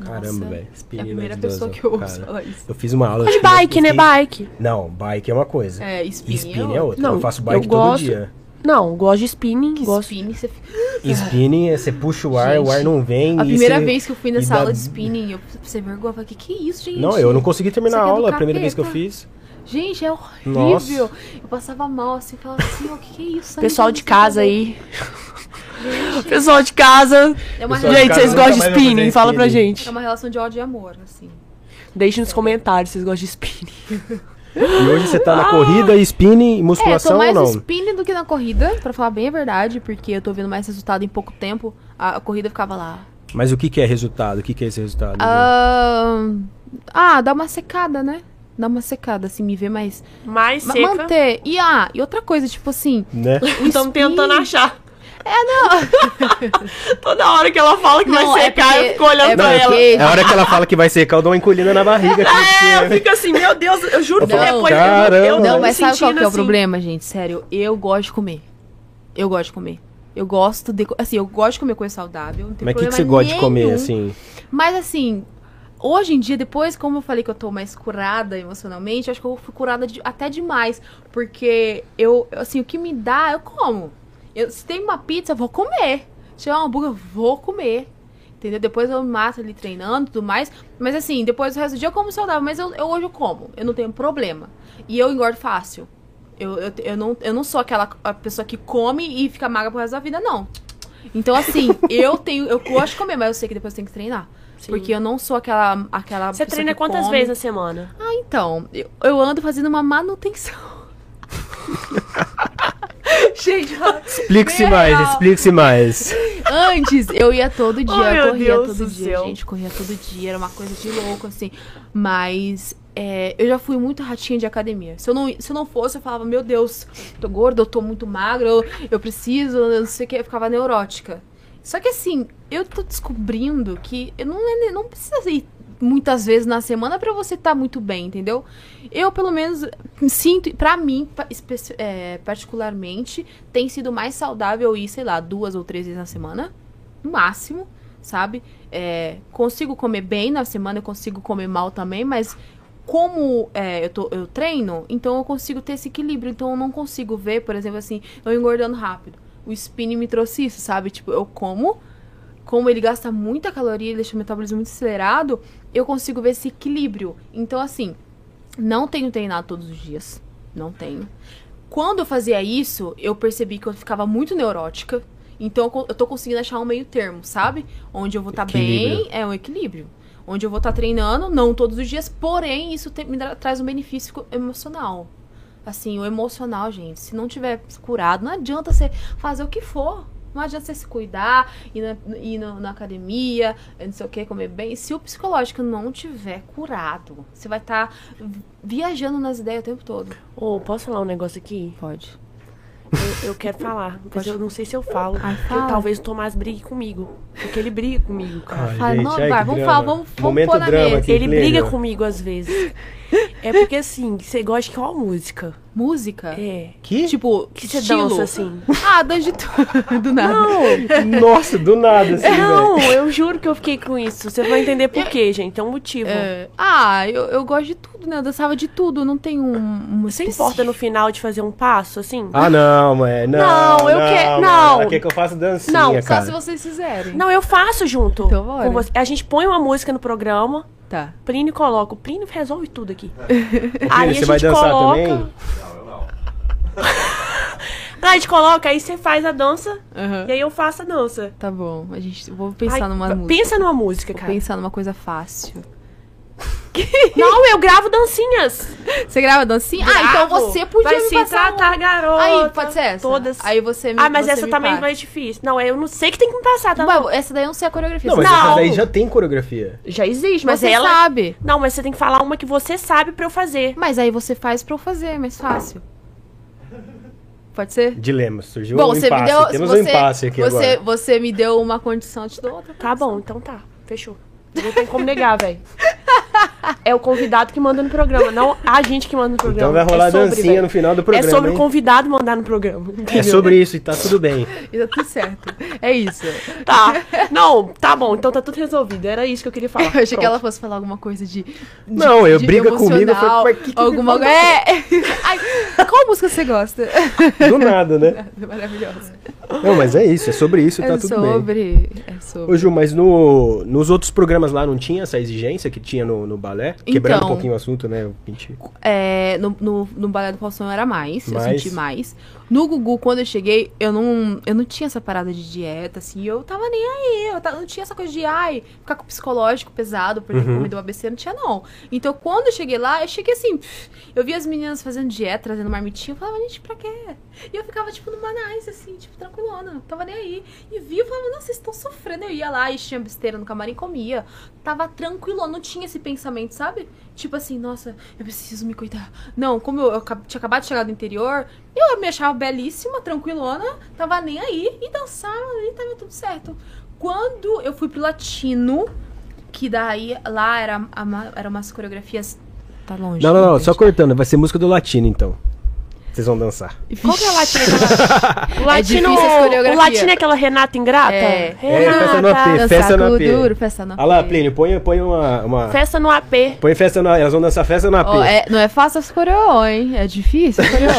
Caramba, velho. É a primeira pessoa que eu ouço falar isso. Eu fiz uma aula de bike, né? Bike. Não, bike é uma coisa. É, spinning, spinning é outra. Não, eu faço bike eu todo gosto... dia. Não, gosto de spinning. Gosto. Spinning, você Spinning, você puxa o ar, gente, o ar não vem. A primeira você... vez que eu fui nessa dá... aula de spinning, eu você vergonha, eu falei, que que é isso, gente? Não, eu não consegui terminar você a aula, a primeira vez que eu fiz. Gente, é horrível. Nossa. Eu passava mal, assim, falava assim, o oh, que que é isso? Pessoal de casa aí. Gente, pessoal de casa, é uma gente, de casa vocês gostam de spinning? spinning? Fala pra gente. É uma relação de ódio e amor, assim. Deixem nos é. comentários se vocês gostam de spinning. E hoje você tá ah. na corrida, spinning e musculação é, ou não? Eu tô mais no spinning do que na corrida, pra falar bem a verdade, porque eu tô vendo mais resultado em pouco tempo. A, a corrida ficava lá. Mas o que que é resultado? O que que é esse resultado? Uh, ah, dá uma secada, né? Dá uma secada, assim, me ver mais... Mais ma seca. Manter. E, ah, e outra coisa, tipo assim... Né? Estamos tentando achar. É, não. Toda hora que ela fala que não, vai secar, é porque, eu fico olhando é pra ela. É a hora que ela fala que vai secar, eu dou uma encolhida na barriga. É, eu, eu fico assim, meu Deus, eu juro que depois... Caramba, eu, eu não, mas sabe qual que é o assim. problema, gente? Sério, eu gosto de comer. Eu gosto de comer. Eu gosto de... Assim, eu gosto de comer coisa saudável. Não tem mas o que, que você nenhum. gosta de comer, assim? Mas, assim... Hoje em dia, depois, como eu falei que eu tô mais curada emocionalmente, eu acho que eu fui curada de, até demais. Porque eu, assim, o que me dá, eu como. Eu, se tem uma pizza, eu vou comer. Se tiver uma hambúrguer, eu vou comer. Entendeu? Depois eu me mato ali treinando e tudo mais. Mas assim, depois o resto do dia eu como saudável. Mas eu, eu, hoje eu como. Eu não tenho problema. E eu engordo fácil. Eu, eu, eu, não, eu não sou aquela a pessoa que come e fica magra pro resto da vida, não. Então, assim, eu tenho. Eu gosto de comer, mas eu sei que depois eu tenho que treinar. Sim. Porque eu não sou aquela, aquela Você treina quantas come. vezes na semana? Ah, então. Eu, eu ando fazendo uma manutenção. Gente, explique-se mais, explique-se mais. Antes, eu ia todo dia, oh, eu corria Deus todo dia, céu. gente. Corria todo dia, era uma coisa de louco, assim. Mas é, eu já fui muito ratinha de academia. Se eu, não, se eu não fosse, eu falava, meu Deus, tô gorda, eu tô muito magra, eu, eu preciso, eu não sei o que. Eu ficava neurótica. Só que assim, eu tô descobrindo que eu não, não precisa ir muitas vezes na semana pra você estar tá muito bem, entendeu? Eu, pelo menos, sinto, pra mim, é, particularmente, tem sido mais saudável ir, sei lá, duas ou três vezes na semana, no máximo, sabe? É, consigo comer bem na semana, eu consigo comer mal também, mas como é, eu, tô, eu treino, então eu consigo ter esse equilíbrio, então eu não consigo ver, por exemplo, assim, eu engordando rápido. O spinning me trouxe isso, sabe? Tipo, eu como, como ele gasta muita caloria, ele deixa o metabolismo muito acelerado, eu consigo ver esse equilíbrio. Então, assim, não tenho treinado todos os dias, não tenho. Quando eu fazia isso, eu percebi que eu ficava muito neurótica, então eu tô conseguindo achar um meio termo, sabe? Onde eu vou estar bem, é um equilíbrio. Onde eu vou estar treinando, não todos os dias, porém, isso te, me tra traz um benefício emocional. Assim, o emocional, gente, se não tiver curado, não adianta você fazer o que for. Não adianta você se cuidar, ir na, ir no, na academia, não sei o que, comer bem. Se o psicológico não tiver curado, você vai estar tá viajando nas ideias o tempo todo. Ô, oh, posso falar um negócio aqui? Pode. Eu, eu quero falar, mas eu não sei se eu falo. Ai, fala. Eu, talvez o Thomaz brigue comigo. Porque ele briga comigo, cara. Ai, fala, gente, não, ai, vai, vamos falar, vamos, vamos pôr na mesa. Ele briga pleno. comigo às vezes. É porque assim, você gosta de qual música? Música? É. Que? Tipo, que você dança assim? Ah, dança de tudo. Do nada. Não. Nossa, do nada assim, Não, véio. eu juro que eu fiquei com isso. Você vai entender por quê, gente. É um motivo. É. Ah, eu, eu gosto de tudo, né? Eu dançava de tudo. Não tem um... um você específico. Importa no final de fazer um passo, assim? Ah, não, mãe. Não, não eu quero... Não. Quer que eu faça dancinha, Não, só cara. se vocês fizerem. Não, eu faço junto. Então, bora. Você. A gente põe uma música no programa... Tá. Plínio coloca. O Plínio resolve tudo aqui. Ô, Plínio, aí você a gente vai dançar coloca... também? Não, eu não. Aí a gente coloca, aí você faz a dança, uhum. e aí eu faço a dança. Tá bom. A gente... Vou pensar Ai, numa música. Pensa numa música, vou cara. Vou pensar numa coisa fácil. Não, eu gravo dancinhas. Você grava dancinha? Gravo. Ah, então você podia vai me passar. Vai se tratar, garota. Aí, pode ser essa. Todas. Aí você me Ah, mas essa também é mais difícil. Não, eu não sei que tem que me passar, tá bom? Essa daí eu não sei a coreografia. Não, mas não. Essa daí já tem coreografia. Já existe, mas você ela... sabe. Não, mas você tem que falar uma que você sabe pra eu fazer. Mas aí você faz pra eu fazer, é mais fácil. Pode ser? Dilemas, surgiu bom, um você impasse. Me deu, Temos você, um impasse aqui você, agora. Você me deu uma condição, eu te dou outra. Tá bom, então tá. Fechou. Não tem como negar, velho. É o convidado que manda no programa, não a gente que manda no programa. Então vai rolar é sobre, dancinha véio. No final do programa. É sobre hein? O convidado mandar no programa. Entendeu? É sobre isso e tá tudo bem. E tá tudo certo. É isso. Tá. Não, tá bom. Então tá tudo resolvido. Era isso que eu queria falar. Eu achei Pronto. que ela fosse falar alguma coisa de... de não, eu de briga comigo. Foi, que que alguma coisa... É... Ai, qual música você gosta? Do nada, né? Do nada, maravilhosa. Não, mas é isso. É sobre isso e é tá tudo sobre... bem. É sobre... Ô, Ju, mas no, nos outros programas lá não tinha essa exigência que tinha no... no balé? Então, quebrando um pouquinho o assunto, né? Eu menti. É, no, no, no balé do Faustão era mais, mais, eu senti mais. No Gugu, quando eu cheguei, eu não, eu não tinha essa parada de dieta, assim, eu tava nem aí, eu tava, não tinha essa coisa de, ai, ficar com o psicológico pesado, porque uhum. comida o A B C, não tinha não. Então, quando eu cheguei lá, eu cheguei assim, pff, eu vi as meninas fazendo dieta, trazendo marmitinha, eu falava, gente, pra quê? E eu ficava, tipo, numa nice, assim, tipo, tranquilona, não tava nem aí. E vi, eu falava, nossa, vocês estão sofrendo. Eu ia lá e tinha besteira no camarim, comia. Tava tranquilo, não tinha esse pensamento. Pensamento, sabe? Tipo assim, nossa, eu preciso me cuidar. Não, como eu, eu tinha acabado de chegar do interior, eu me achava belíssima, tranquilona, tava nem aí, e dançava e tava tudo certo. Quando eu fui pro Latino, que daí lá era, era umas coreografias... Tá longe. Não, não, não, só cortando, vai ser música do Latino, então. Vocês vão dançar. Qual que é a Latina? O Latino, é o Latino é aquela Renata Ingrata? É. Renata, é festa no A P. Dançar festa no A P. Duro, festa no A P. Ah lá, Plínio, põe, põe uma, uma... Festa no A P. Põe festa no... Elas vão dançar festa no A P. Oh, é, não é fácil as coreô, hein? É difícil as coreô.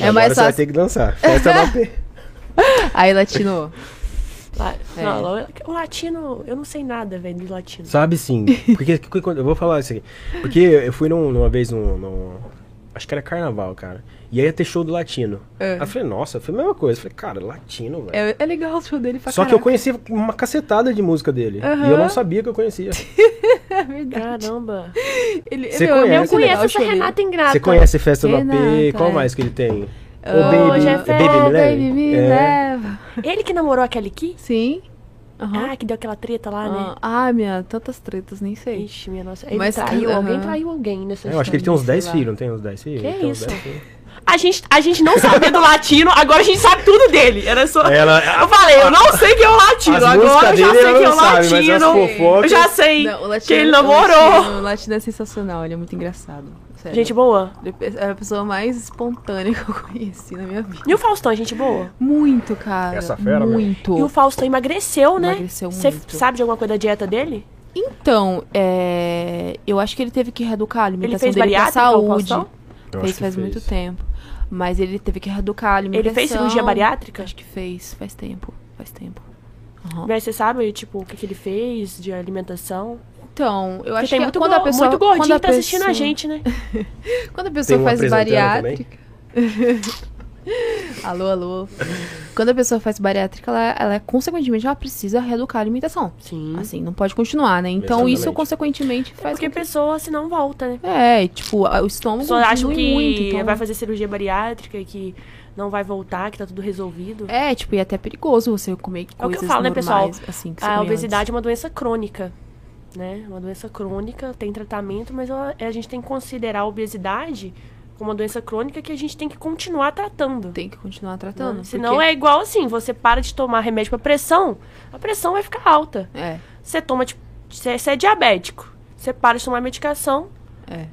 É mais fácil. Você vai ter que dançar. Festa no A P. Aí, Latino... La... É. Não, o Latino, eu não sei nada, velho, do Latino. Sabe sim. Porque... eu vou falar isso aqui. Porque eu fui num, numa vez num... num... acho que era carnaval, cara. E aí ia ter show do Latino. É. Aí eu falei, nossa, foi a mesma coisa. Eu falei, cara, Latino, velho. É, é legal o show dele pra Só caraca. Que eu conhecia uma cacetada de música dele. Uhum. E eu não sabia que eu conhecia. É verdade. Caramba. Ele, Você meu, conhece, eu conheço né? essa Renata Ingrata. Você conhece Festa do A P? É. Qual mais que ele tem? Oh, oh, baby, é baby, oh, me baby me é. leva. Ele que namorou a Kelly Key? Sim. Uhum. Ah, que deu aquela treta lá, uhum. né? Ah, minha, tantas tretas, nem sei. Ixi, minha nossa. Ele Mas traiu uhum. alguém, traiu alguém nessa história. Eu acho que ele tem uns dez filhos, não tem uns dez filhos? Que é isso? A gente, a gente não sabia do Latino, agora a gente sabe tudo dele. Era só... Ela, a, eu falei, eu não sei quem é o Latino, agora eu já sei quem é o sabe, Latino. Fofocas... Eu já sei não, o Latino, quem ele namorou. O Latino, o Latino é sensacional, ele é muito engraçado. Sério. Gente boa? Era a pessoa mais espontânea que eu conheci na minha vida. E o Faustão é gente boa? Muito, cara. Essa fera, muito. Mesmo. E o Faustão emagreceu, né? Emagreceu muito. Você sabe de alguma coisa da dieta dele? Então, é... eu acho que ele teve que reeducar a alimentação dele pra saúde. Ele fez fez faz fez. muito tempo. Mas ele teve que reeducar a alimentação. Ele fez cirurgia bariátrica? Acho que fez. Faz tempo. Faz tempo. Uhum. Mas você sabe, tipo, o que, que ele fez de alimentação? Então, eu acho que muito quando a pessoa... muito gordinho tá pessoa... assistindo a gente, né? Quando a pessoa faz bariátrica... alô, alô. Quando a pessoa faz bariátrica, ela, ela consequentemente, ela precisa reeducar a alimentação. Sim. Assim, não pode continuar, né? Então, exatamente. Isso, consequentemente, faz... Porque a que... pessoa, se não, volta, né? É, tipo, o estômago diminui que muito. Então... vai fazer cirurgia bariátrica e que... não vai voltar, que tá tudo resolvido. É, tipo, e até é perigoso você comer coisas normais. É o que eu falo, né, pessoal? Assim, a obesidade antes. é uma doença crônica, né? Uma doença crônica, tem tratamento, mas ela, a gente tem que considerar a obesidade como uma doença crônica que a gente tem que continuar tratando. Tem que continuar tratando. Não, senão é igual assim, você para de tomar remédio pra pressão, a pressão vai ficar alta. É. Você toma, tipo, você, você é diabético, você para de tomar medicação... É.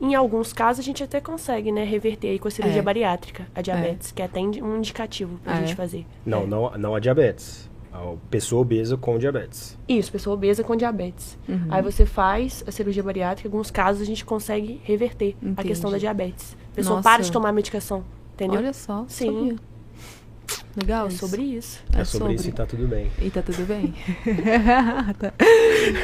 Em alguns casos, a gente até consegue, né, reverter aí com a cirurgia é. bariátrica, a diabetes, é. que é até um indicativo pra é. gente fazer. Não, é. não, não a diabetes. A pessoa obesa com diabetes. Isso, pessoa obesa com diabetes. Uhum. Aí você faz a cirurgia bariátrica, em alguns casos a gente consegue reverter Entendi. a questão da diabetes. A pessoa Nossa. para de tomar a medicação, entendeu? Olha só, sim. Sabia. Legal, é sobre isso. É, é sobre, sobre isso e tá tudo bem. E tá tudo bem. tá.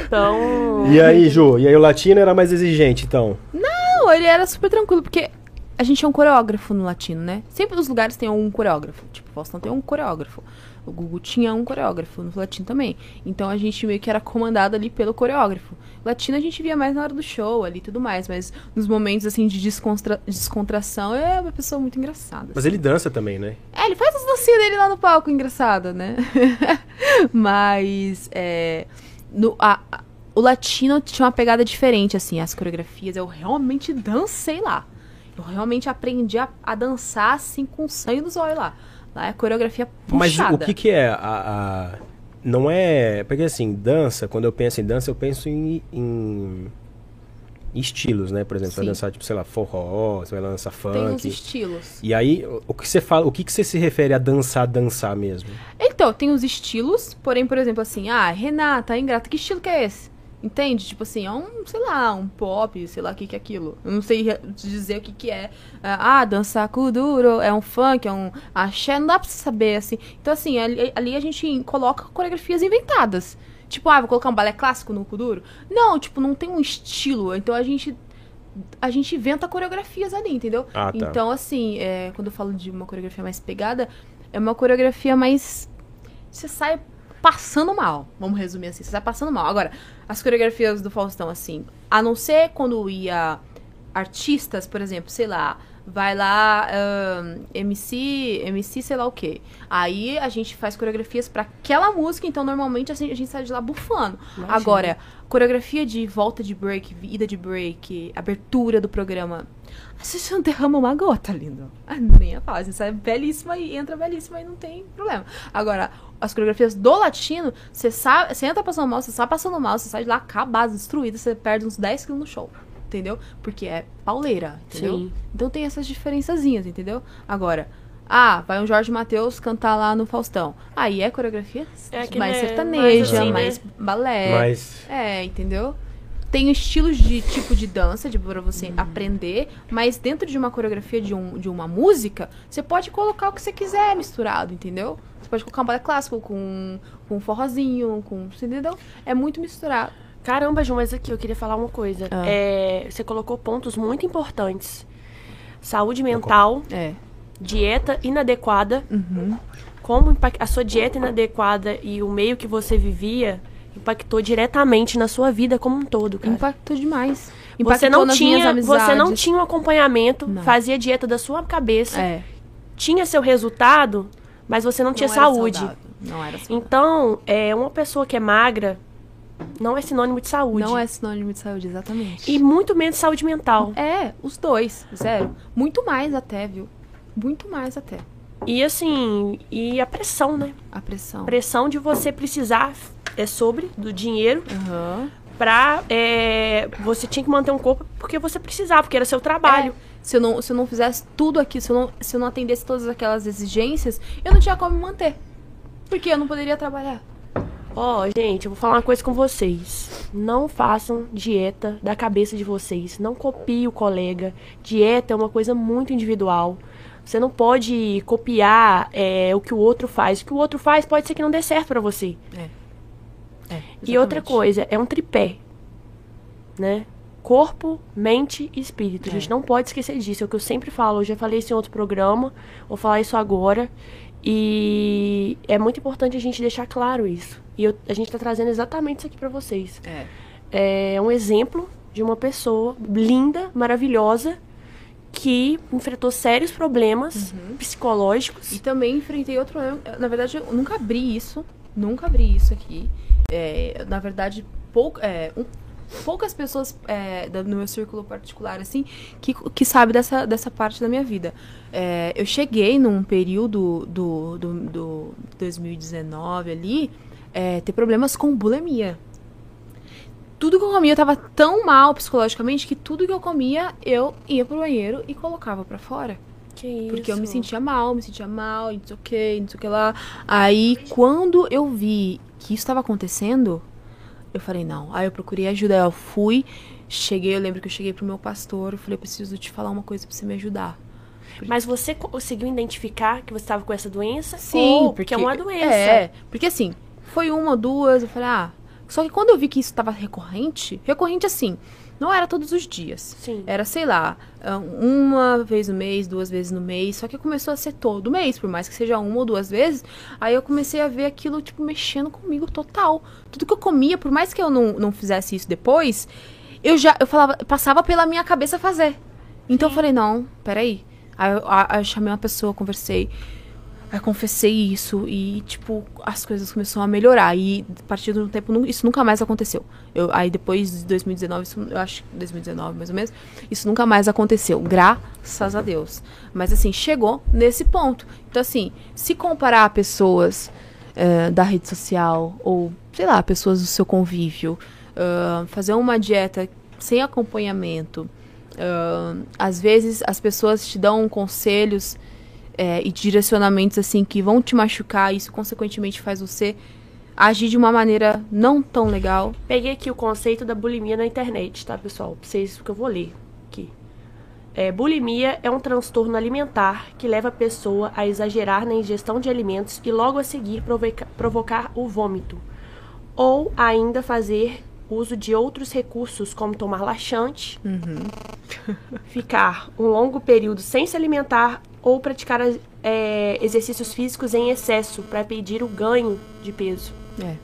Então... E aí, Ju? E aí o Latino era mais exigente, então? Não, ele era super tranquilo, porque a gente é um coreógrafo no Latino, né? Sempre nos lugares tem um coreógrafo. Tipo, o Faustão tem um coreógrafo. O Gugu tinha um coreógrafo, no Latino também. Então a gente meio que era comandado ali pelo coreógrafo. O Latino a gente via mais na hora do show ali e tudo mais, mas nos momentos assim de descontra... descontração é uma pessoa muito engraçada. Assim. Mas ele dança também, né? É, ele faz as dancinhas dele lá no palco, engraçada, né? Mas é, no, a, a, o Latino tinha uma pegada diferente, assim, as coreografias. Eu realmente dancei lá. Eu realmente aprendi a, a dançar assim com o sangue dos olhos lá. Lá é coreografia puxada. Mas o que que é a, a... Não é... Porque assim, dança, quando eu penso em dança, eu penso em, em... estilos, né? Por exemplo, você vai dançar, tipo, sei lá, forró, você vai dançar funk. Tem uns estilos. E aí, o que você fala, o que que você se refere a dançar, dançar mesmo? Então, tem os estilos, porém, por exemplo, assim, ah, Renata Ingrata, que estilo que é esse? Entende? Tipo assim, é um, sei lá, um pop, sei lá, o que que é aquilo. Eu não sei dizer o que que é. Ah, dançar kuduro, é um funk, é um axé, não dá pra saber, assim. Então, assim, ali, ali a gente coloca coreografias inventadas. Tipo, ah, vou colocar um balé clássico no kuduro? Não, tipo, não tem um estilo. Então a gente, a gente inventa coreografias ali, entendeu? Ah, tá. Então, assim, é, quando eu falo de uma coreografia mais pegada, é uma coreografia mais... Você sai... passando mal, vamos resumir assim, você tá passando mal. Agora, as coreografias do Faustão, assim, a não ser quando ia artistas, por exemplo, sei lá, vai lá uh, M C, M C sei lá o quê. Aí a gente faz coreografias pra aquela música, então normalmente assim, a gente sai de lá bufando. Imagina. Agora, coreografia de volta de break, ida de break, abertura do programa. Você não derrama uma gota, lindo. Ah, nem a fase, sai belíssima e entra belíssima e não tem problema. Agora, as coreografias do Latino, você sai, você entra passando mal, você sai passando mal, você sai de lá acabado, destruída, você perde uns dez quilos no show. Entendeu? Porque é pauleira, entendeu? Sim. Então tem essas diferençazinhas, entendeu? Agora, ah, vai um Jorge e Mateus cantar lá no Faustão. Aí é coreografia é mais é, sertaneja, mais, assim, mais né? balé. Mais... É, entendeu? Tem estilos de tipo de dança, de pra você hum. aprender, mas dentro de uma coreografia de, um, de uma música, você pode colocar o que você quiser misturado, entendeu? Você pode colocar um balé clássico com, com um forrozinho, com, entendeu? É muito misturado. Caramba, Ju, mas aqui eu queria falar uma coisa. Ah. É, você colocou pontos muito importantes. Saúde mental, é. dieta inadequada, uhum. como a sua dieta inadequada e o meio que você vivia... Impactou diretamente na sua vida como um todo, cara. Impactou demais. Impactou você não nas tinha, minhas amizades. Você não tinha um acompanhamento, não. Fazia dieta da sua cabeça, é. tinha seu resultado, mas você não, não tinha saúde. Saudável. Não era saudável. Então, é, uma pessoa que é magra não é sinônimo de saúde. Não é sinônimo de saúde, exatamente. E muito menos saúde mental. É, os dois, zero. Muito mais até, viu? Muito mais até. E assim, e a pressão, né? A pressão. Pressão de você precisar... É sobre, do dinheiro, uhum. pra... É, você tinha que manter um corpo porque você precisava, porque era seu trabalho. É, se, eu não, se eu não fizesse tudo aqui, se eu, não, se eu não atendesse todas aquelas exigências, eu não tinha como me manter. Porque eu não poderia trabalhar. Ó, oh, gente, eu vou falar uma coisa com vocês. Não façam dieta da cabeça de vocês. Não copiem o colega. Dieta é uma coisa muito individual. Você não pode copiar é, o que o outro faz. O que o outro faz pode ser que não dê certo pra você. É. É, e outra coisa, é um tripé, né? Corpo, mente e espírito. É. A gente não pode esquecer disso, é o que eu sempre falo. Eu já falei isso em outro programa, vou falar isso agora. E é muito importante a gente deixar claro isso. E eu, a gente tá trazendo exatamente isso aqui pra vocês. É. É um exemplo de uma pessoa linda, maravilhosa, que enfrentou sérios problemas uhum. psicológicos. E também enfrentei outro problema. Na verdade, eu nunca abri isso. Nunca abri isso aqui. É, na verdade, pouca, é, um, poucas pessoas é, da, no meu círculo particular, assim, que, que sabem dessa, dessa parte da minha vida. É, eu cheguei num período do, do, do dois mil e dezenove ali, é, ter problemas com bulimia. Tudo que eu comia, eu tava tão mal psicologicamente que tudo que eu comia, eu ia pro banheiro e colocava pra fora. Que isso? Porque eu me sentia mal, me sentia mal, e não sei o que, não sei o que lá. Aí, quando eu vi que isso estava acontecendo, eu falei, não. Aí eu procurei ajuda, eu fui, cheguei, eu lembro que eu cheguei pro meu pastor, eu falei, eu preciso te falar uma coisa pra você me ajudar. Porque... Mas você conseguiu identificar que você estava com essa doença? Sim, ou porque é uma doença. É, porque assim, foi uma ou duas, eu falei, ah... Só que quando eu vi que isso estava recorrente, recorrente assim... Não era todos os dias. Sim. Era, sei lá, uma vez no mês, duas vezes no mês. Só que começou a ser todo mês, por mais que seja uma ou duas vezes. Aí eu comecei a ver aquilo, tipo, mexendo comigo total. Tudo que eu comia, por mais que eu não, não fizesse isso depois, eu já eu falava, passava pela minha cabeça fazer. Então Sim. eu falei, não, peraí. Aí eu, eu, eu chamei uma pessoa, conversei. Aí confessei isso e, tipo, as coisas começaram a melhorar. E a partir de um tempo, isso nunca mais aconteceu. Eu, aí depois de dois mil e dezenove, isso, eu acho que dois mil e dezenove mais ou menos, isso nunca mais aconteceu, graças a Deus. Mas assim, chegou nesse ponto. Então assim, se comparar a pessoas uh, da rede social ou, sei lá, pessoas do seu convívio, uh, fazer uma dieta sem acompanhamento, uh, às vezes as pessoas te dão conselhos... É, e direcionamentos, assim, que vão te machucar. Isso, consequentemente, faz você agir de uma maneira não tão legal. Peguei aqui o conceito da bulimia na internet, tá, pessoal? Pra vocês, que eu vou ler aqui. É, bulimia é um transtorno alimentar que leva a pessoa a exagerar na ingestão de alimentos e logo a seguir provoca- provocar o vômito. Ou ainda fazer uso de outros recursos, como tomar laxante, uhum. ficar um longo período sem se alimentar, ou praticar é, exercícios físicos em excesso para impedir o ganho de peso. É,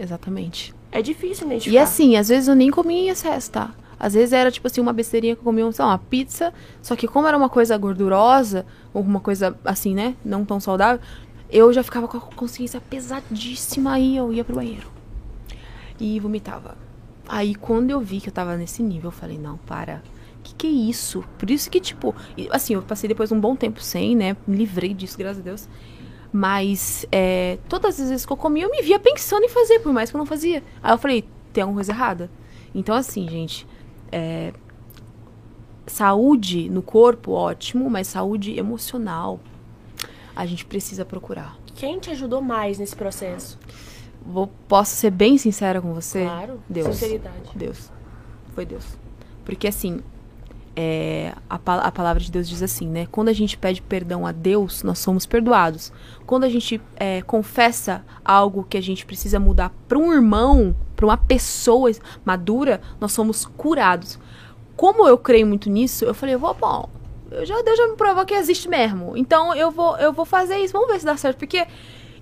exatamente. É difícil identificar. E assim, às vezes eu nem comia em excesso, tá? Às vezes era tipo assim, uma besteirinha que eu comia, sei lá, uma pizza, só que como era uma coisa gordurosa, ou uma coisa assim, né, não tão saudável, eu já ficava com a consciência pesadíssima e eu ia pro banheiro. E vomitava. Aí quando eu vi que eu tava nesse nível, eu falei, não, para... Que que é isso? Por isso que, tipo... Assim, eu passei depois um bom tempo sem, né? Me livrei disso, graças a Deus. Mas, é, todas as vezes que eu comia, eu me via pensando em fazer, por mais que eu não fazia. Aí eu falei, tem alguma coisa errada. Então, assim, gente... É, saúde no corpo, ótimo. Mas saúde emocional, a gente precisa procurar. Quem te ajudou mais nesse processo? Vou, posso ser bem sincera com você? Claro. Deus. Sinceridade. Deus. Foi Deus. Porque, assim... É, a, a palavra de Deus diz assim, né? Quando a gente pede perdão a Deus, nós somos perdoados. Quando a gente é, confessa algo que a gente precisa mudar para um irmão, para uma pessoa madura, nós somos curados. Como eu creio muito nisso, eu falei, vou, bom, eu já, Deus já me provou que existe mesmo. Então eu vou, eu vou fazer isso, vamos ver se dá certo. Porque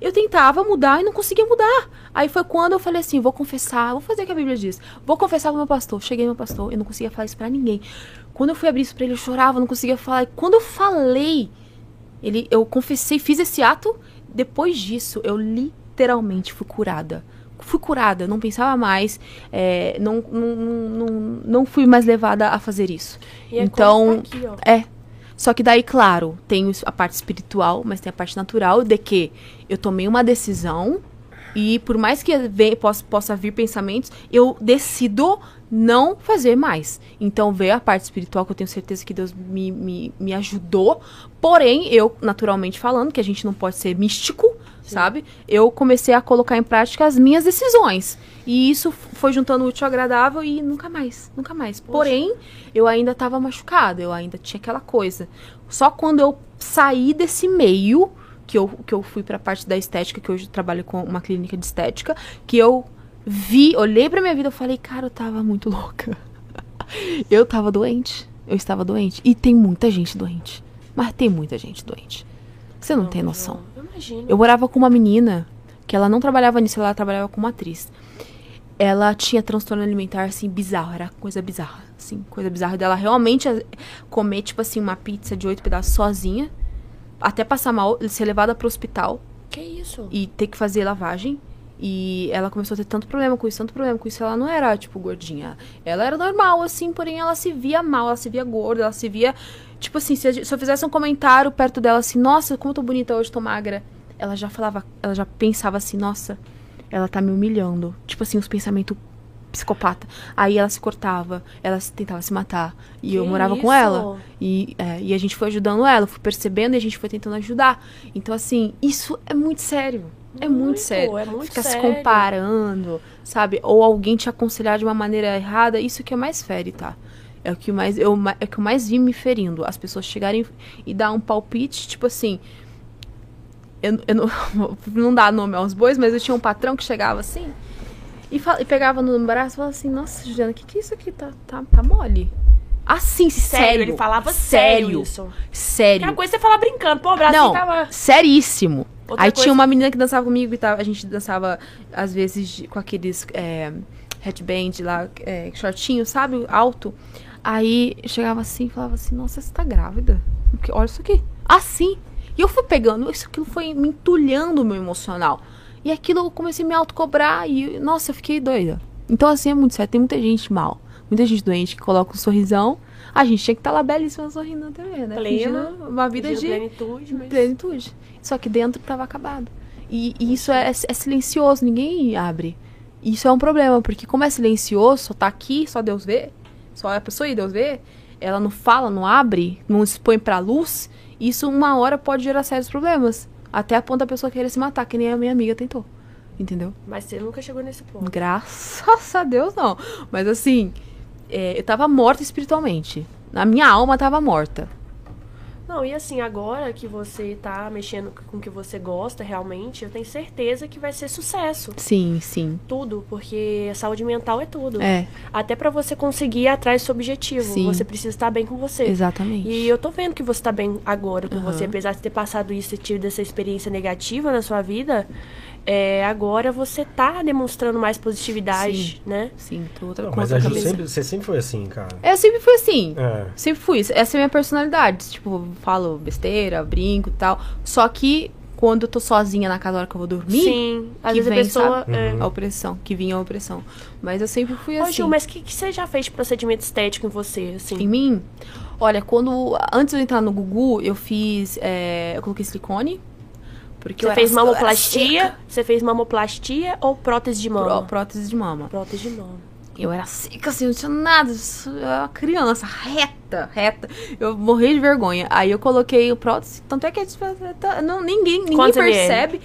eu tentava mudar e não conseguia mudar. Aí foi quando eu falei assim, vou confessar, vou fazer o que a Bíblia diz. Vou confessar pro meu pastor. Cheguei no meu pastor, eu não conseguia falar isso pra ninguém. Quando eu fui abrir isso pra ele, eu chorava, não conseguia falar. E quando eu falei, ele, eu confessei, fiz esse ato. Depois disso, eu literalmente fui curada. Fui curada, não pensava mais, é, não, não, não, não fui mais levada a fazer isso. E então, é, tá aqui, ó. É. Só que daí, claro, tem a parte espiritual, mas tem a parte natural de que eu tomei uma decisão e por mais que venha, possa, possa vir pensamentos, eu decido... não fazer mais. Então veio a parte espiritual que eu tenho certeza que Deus me, me, me ajudou. Porém, eu, naturalmente falando, que a gente não pode ser místico, Sim. sabe? Eu comecei a colocar em prática as minhas decisões. E isso foi juntando o útil ao agradável e nunca mais, nunca mais. Poxa. Porém, eu ainda estava machucada, eu ainda tinha aquela coisa. Só quando eu saí desse meio, que eu, que eu fui para a parte da estética, que hoje eu trabalho com uma clínica de estética, que eu... Vi, olhei pra minha vida e falei, cara, eu tava muito louca. Eu tava doente. Eu estava doente. E tem muita gente doente. Mas tem muita gente doente. Você não, não tem noção. Não. Eu imagino. Eu morava com uma menina que ela não trabalhava nisso, ela trabalhava como atriz. Ela tinha transtorno alimentar, assim, bizarro. Era coisa bizarra, assim, coisa bizarra dela realmente comer, tipo assim, uma pizza de oito pedaços sozinha, até passar mal, ser levada pro hospital. Que isso? E ter que fazer lavagem. E ela começou a ter tanto problema com isso, tanto problema com isso. Ela não era, tipo, gordinha. Ela era normal, assim, porém ela se via mal, ela se via gorda, ela se via... Tipo assim, se, se eu fizesse um comentário perto dela, assim, nossa, como eu tô bonita hoje, tô magra. Ela já falava, ela já pensava assim, nossa, ela tá me humilhando. Tipo assim, os pensamentos psicopata. Aí ela se cortava, ela se, tentava se matar. E que eu morava isso? com ela. E, é, e a gente foi ajudando ela, fui percebendo e a gente foi tentando ajudar. Então, assim, isso é muito sério. É muito, muito sério, é muito ficar sério. Se comparando, sabe? Ou alguém te aconselhar de uma maneira errada, isso que é mais fere, tá? É o que mais, eu, é o que eu mais vi me ferindo. As pessoas chegarem e dar um palpite, tipo assim... Eu, eu não, não dá nome aos bois, mas eu tinha um patrão que chegava assim... E E, fal... e pegava no braço e falava assim, nossa, Juliana, o que que é isso aqui? Tá, tá, tá mole? Assim, sério, sério. Ele falava sério. Sério. Isso. Sério. Aquela coisa você falar brincando. Pô, o braço não, tava... seríssimo. Outra Aí coisa... tinha uma menina que dançava comigo e tava, a gente dançava, às vezes, com aqueles é, headband lá, é, shortinho, sabe? Alto. Aí chegava assim e falava assim, nossa, você tá grávida? Porque, olha isso aqui. Assim. E eu fui pegando, isso aquilo foi me entulhando o meu emocional. E aquilo eu comecei a me autocobrar e, nossa, eu fiquei doida. Então, assim, é muito sério. Tem muita gente mal. Muita gente doente que coloca um sorrisão. A gente tinha que estar tá lá belíssima sorrindo também, né? Plena, uma vida de plenitude, mas... plenitude. Só que dentro estava acabado. E, e isso é, é, é silencioso, ninguém abre. Isso é um problema, porque como é silencioso, só tá aqui, só Deus vê. Só a pessoa e Deus vê. Ela não fala, não abre, não expõe pra luz. Isso uma hora pode gerar sérios problemas. Até a ponto da pessoa querer se matar, que nem a minha amiga tentou. Entendeu? Mas você nunca chegou nesse ponto. Graças a Deus, não. Mas assim... É, eu tava morta espiritualmente. A minha alma tava morta. Não, e assim, agora que você tá mexendo com o que você gosta realmente, eu tenho certeza que vai ser sucesso. Sim, sim. Tudo, porque a saúde mental é tudo. É. Até pra você conseguir ir atrás do seu objetivo. Sim. Você precisa estar bem com você. Exatamente. E eu tô vendo que você tá bem agora com uhum. você. Apesar de ter passado isso e tido essa experiência negativa na sua vida, é, agora você tá demonstrando mais positividade, sim, né? Sim, tudo. Não, mas a Ju sempre, você sempre foi assim, cara. Eu sempre fui assim. É. Sempre fui. Essa é a minha personalidade. Tipo, falo besteira, brinco e tal. Só que quando eu tô sozinha na casa, na hora que eu vou dormir... Sim, às vezes vem, a pessoa... Sabe, é. A opressão, que vinha a opressão. Mas eu sempre fui Ô, assim. Ô, Ju, mas o que, que você já fez de procedimento estético em você, assim? Em mim? Olha, quando... Antes de eu entrar no Gugu, eu fiz... É, eu coloquei silicone... Porque você fez mamoplastia? Você fez mamoplastia ou prótese de mama? Pró, prótese de mama. Prótese de mama. Eu era seca, assim, não tinha nada. Eu era uma criança, reta, reta. Eu morri de vergonha. Aí eu coloquei o prótese. Tanto é que a não, ninguém, ninguém percebe.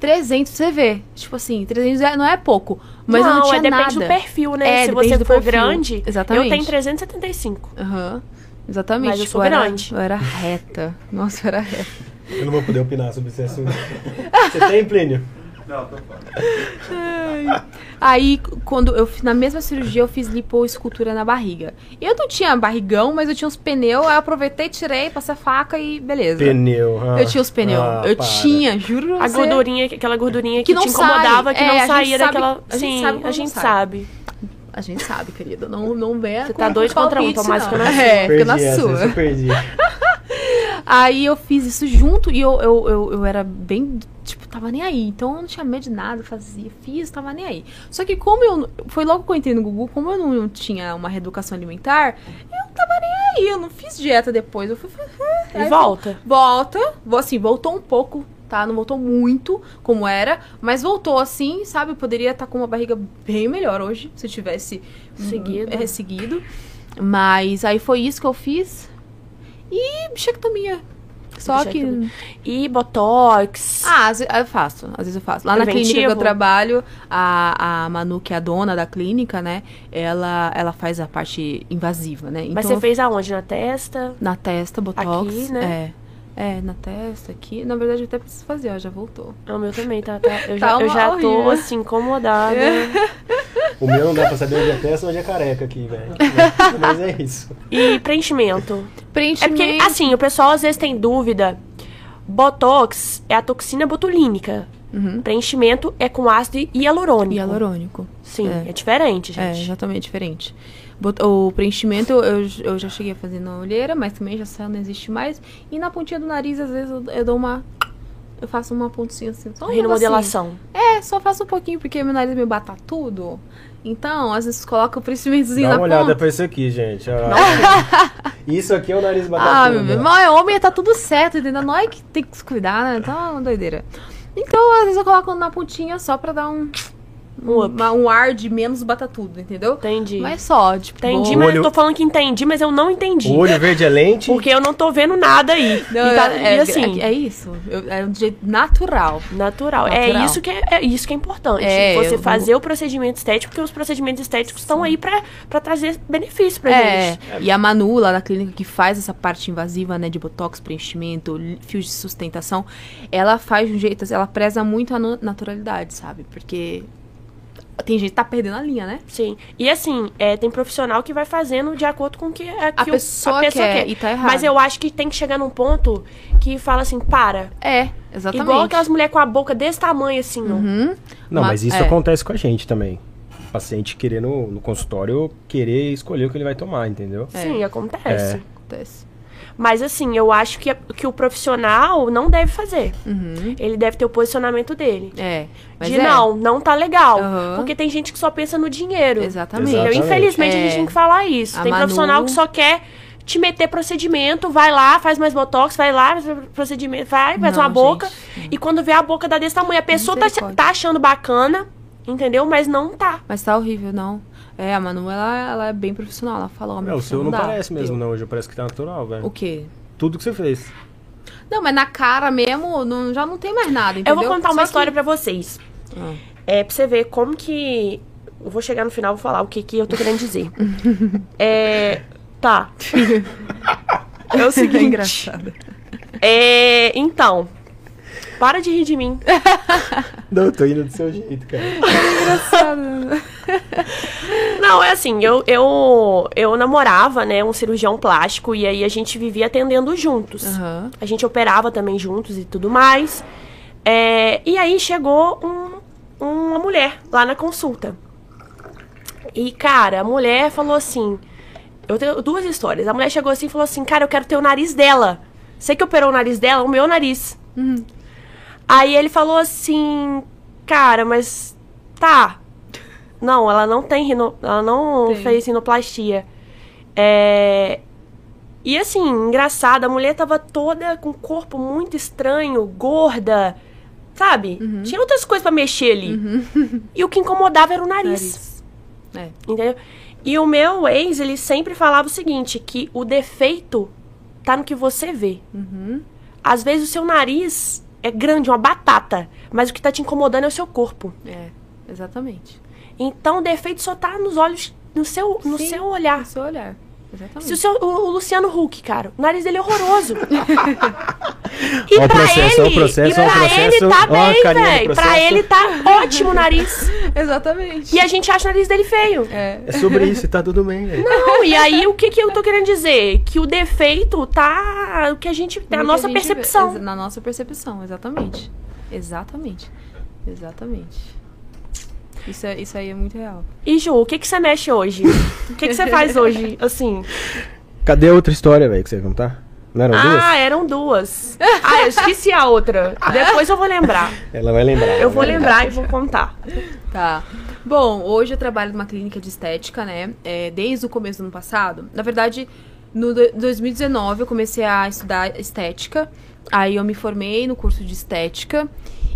trezentos C V. Tipo assim, trezentos é, não é pouco. Mas não, eu não tinha é, nada. Depende do perfil, né? É, se você for grande, exatamente. Eu tenho trezentos e setenta e cinco. Aham. Uhum. Exatamente. Mas eu sou eu grande. Era, eu era reta. Nossa, eu era reta. Eu não vou poder opinar sobre esse assunto. Você tem, Plínio? Não, tô fora. Aí, quando eu fiz, na mesma cirurgia, eu fiz lipoescultura na barriga. Eu não tinha barrigão, mas eu tinha uns pneus. Aí eu aproveitei, tirei, passei a faca e beleza. Pneu. Ah, eu tinha os pneus. Ah, eu para. tinha, juro. A gordurinha, aquela gordurinha que, que não te incomodava, sai, que não é, saía daquela... Sabe, sim, a gente sabe. A gente sabe, querida. Não, não venha. Você tá dois contra um, Thomaz, que eu não sou. É, fica na sua. Eu perdi. Aí eu fiz isso junto e eu, eu, eu, eu era bem, tipo, tava nem aí. Então eu não tinha medo de nada, fazia, fiz, tava nem aí. Só que como eu, foi logo que eu entrei no Gugu, como eu não tinha uma reeducação alimentar, eu não tava nem aí, eu não fiz dieta depois. Eu fui... E volta? Volta, assim, voltou um pouco, tá? Não voltou muito, como era, mas voltou assim, sabe? Eu poderia estar com uma barriga bem melhor hoje, se eu tivesse seguido. É, seguido. Mas aí foi isso que eu fiz. E bichectomia. Só bichectomia. que... E botox. Ah, às vezes eu faço. Às vezes eu faço. Lá Preventivo. na clínica que eu trabalho, a, a Manu, que é a dona da clínica, né? Ela, ela faz a parte invasiva, né? Então, mas você fez aonde? Na testa? Na testa, botox. Aqui, né? É, é na testa, aqui. Na verdade, eu até preciso fazer, ó. Já voltou. O meu também, tá? tá. Eu, tá já, eu já tô, assim, incomodada. É. O meu não dá pra saber onde é testa, onde é careca aqui, velho. Mas é isso. E preenchimento? Preenchimento. É porque, assim, o pessoal às vezes tem dúvida. Botox é a toxina botulínica. Uhum. Preenchimento é com ácido hialurônico. Hialurônico. Sim, é, é diferente, gente. É, exatamente, é diferente. O preenchimento eu, eu já cheguei a fazer na olheira, mas também já saiu, não existe mais. E na pontinha do nariz, às vezes, eu, eu dou uma... Eu faço uma pontinha assim. Só remodelação. Assim. É, só faço um pouquinho, porque meu nariz me bata tudo. Então, às vezes coloca o preenchimentozinho na ponta. Dá uma olhada pra isso aqui, gente. Ah, isso aqui é o nariz batatudo. Ah, meu irmão, é homem, tá tudo certo, entendeu? Nós que tem que se cuidar, né? Então, é uma doideira. Então, às vezes eu coloco na pontinha só pra dar um... Um, uma, um ar de menos batatudo, entendeu? Entendi. Mas só, tipo... Entendi, mas olho... eu tô falando que entendi, mas eu não entendi. O olho verde é lente? Porque eu não tô vendo nada aí. Não, e, tá, é, e assim... É, é isso. Eu, é um jeito natural. Natural. natural. É, isso que é, é isso que é importante. É, você fazer não... o procedimento estético, porque os procedimentos estéticos estão aí pra, pra trazer benefício pra é. gente. É. E a Manu, lá na clínica, que faz essa parte invasiva, né? De botox, preenchimento, fios de sustentação, ela faz de um jeito... Ela preza muito a naturalidade, sabe? Porque... Tem gente que tá perdendo a linha, né? Sim. E assim, é, tem profissional que vai fazendo de acordo com o que, é, que a, o, pessoa a pessoa quer. quer. E tá errado. Mas eu acho que tem que chegar num ponto que fala assim, para. É, exatamente. Igual aquelas mulheres com a boca desse tamanho, assim, não. Uhum. Não, mas, mas isso é. acontece com a gente também. O paciente querendo, no consultório, querer escolher o que ele vai tomar, entendeu? É. Sim, acontece. É. Acontece. Mas assim, eu acho que, que o profissional não deve fazer. Uhum. Ele deve ter o posicionamento dele. É. Mas de é. não, não tá legal. Uhum. Porque tem gente que só pensa no dinheiro. Exatamente. Exatamente. Eu, infelizmente, é. a gente tem que falar isso. A tem Manu... profissional que só quer te meter procedimento, vai lá, faz mais botox, vai lá, faz procedimento, vai, faz não, uma boca. Gente, e quando vê a boca dá desse tamanho, a pessoa tá, tá achando bacana, entendeu? Mas não tá. Mas tá horrível, não. É, a Manu, ela, ela é bem profissional, ela fala... Não, o seu não parece mesmo, não, hoje parece que tá natural, velho. O quê? Tudo que você fez. Não, mas na cara mesmo, não, já não tem mais nada, entendeu? Eu vou contar uma história pra vocês. Ah. É, pra você ver como que... Eu vou chegar no final e vou falar o que que eu tô querendo dizer. é... Tá. É o seguinte... É engraçado. É... Então... Para de rir de mim. Não, eu tô indo do seu jeito, cara. É engraçado. Não, é assim, eu, eu, eu namorava, né, um cirurgião plástico e aí a gente vivia atendendo juntos. Uhum. A gente operava também juntos e tudo mais. É, e aí chegou um, uma mulher lá na consulta. E, cara, a mulher falou assim... Eu tenho duas histórias. A mulher chegou assim e falou assim, cara, eu quero ter o nariz dela. Você que operou o nariz dela, o meu nariz. Uhum. Aí ele falou assim, cara, mas tá. Não, ela não tem rino, ela não tem. fez rinoplastia. É... E assim, engraçado, a mulher tava toda com um corpo muito estranho, gorda, sabe? Uhum. Tinha outras coisas pra mexer ali. Uhum. E o que incomodava era o nariz. nariz. É. Entendeu? E o meu ex, ele sempre falava o seguinte, que o defeito tá no que você vê. Uhum. Às vezes o seu nariz é grande, uma batata, mas o que tá te incomodando é o seu corpo. É, exatamente. Então o defeito só tá nos olhos, no seu, no Sim, seu olhar. No seu olhar, exatamente. Se o, seu, o, o Luciano Huck, cara, o nariz dele é horroroso. E ó pra processo, ele, ó processo, e pra ó processo, ele tá bem, velho. Pra ele tá ótimo o nariz. Exatamente. E a gente acha o nariz dele feio. É, é sobre isso, tá tudo bem, velho. Não, e aí o que que eu tô querendo dizer? Que o defeito tá... O que a gente... Na nossa gente percepção. Vê, na nossa percepção, exatamente. Exatamente. Exatamente. Isso, é, isso aí é muito real. E, Ju, o que que você mexe hoje? O que que você faz hoje, assim? Cadê a outra história, velho, que você ia contar? Não eram ah, duas? Ah, eram duas. Ah, eu esqueci a outra. Depois eu vou lembrar. Ela vai lembrar. Eu vou lembrar e vou contar. Tá. Bom, hoje eu trabalho numa clínica de estética, né? É, desde o começo do ano passado. Na verdade, no dois mil e dezenove eu comecei a estudar estética. Aí eu me formei no curso de estética.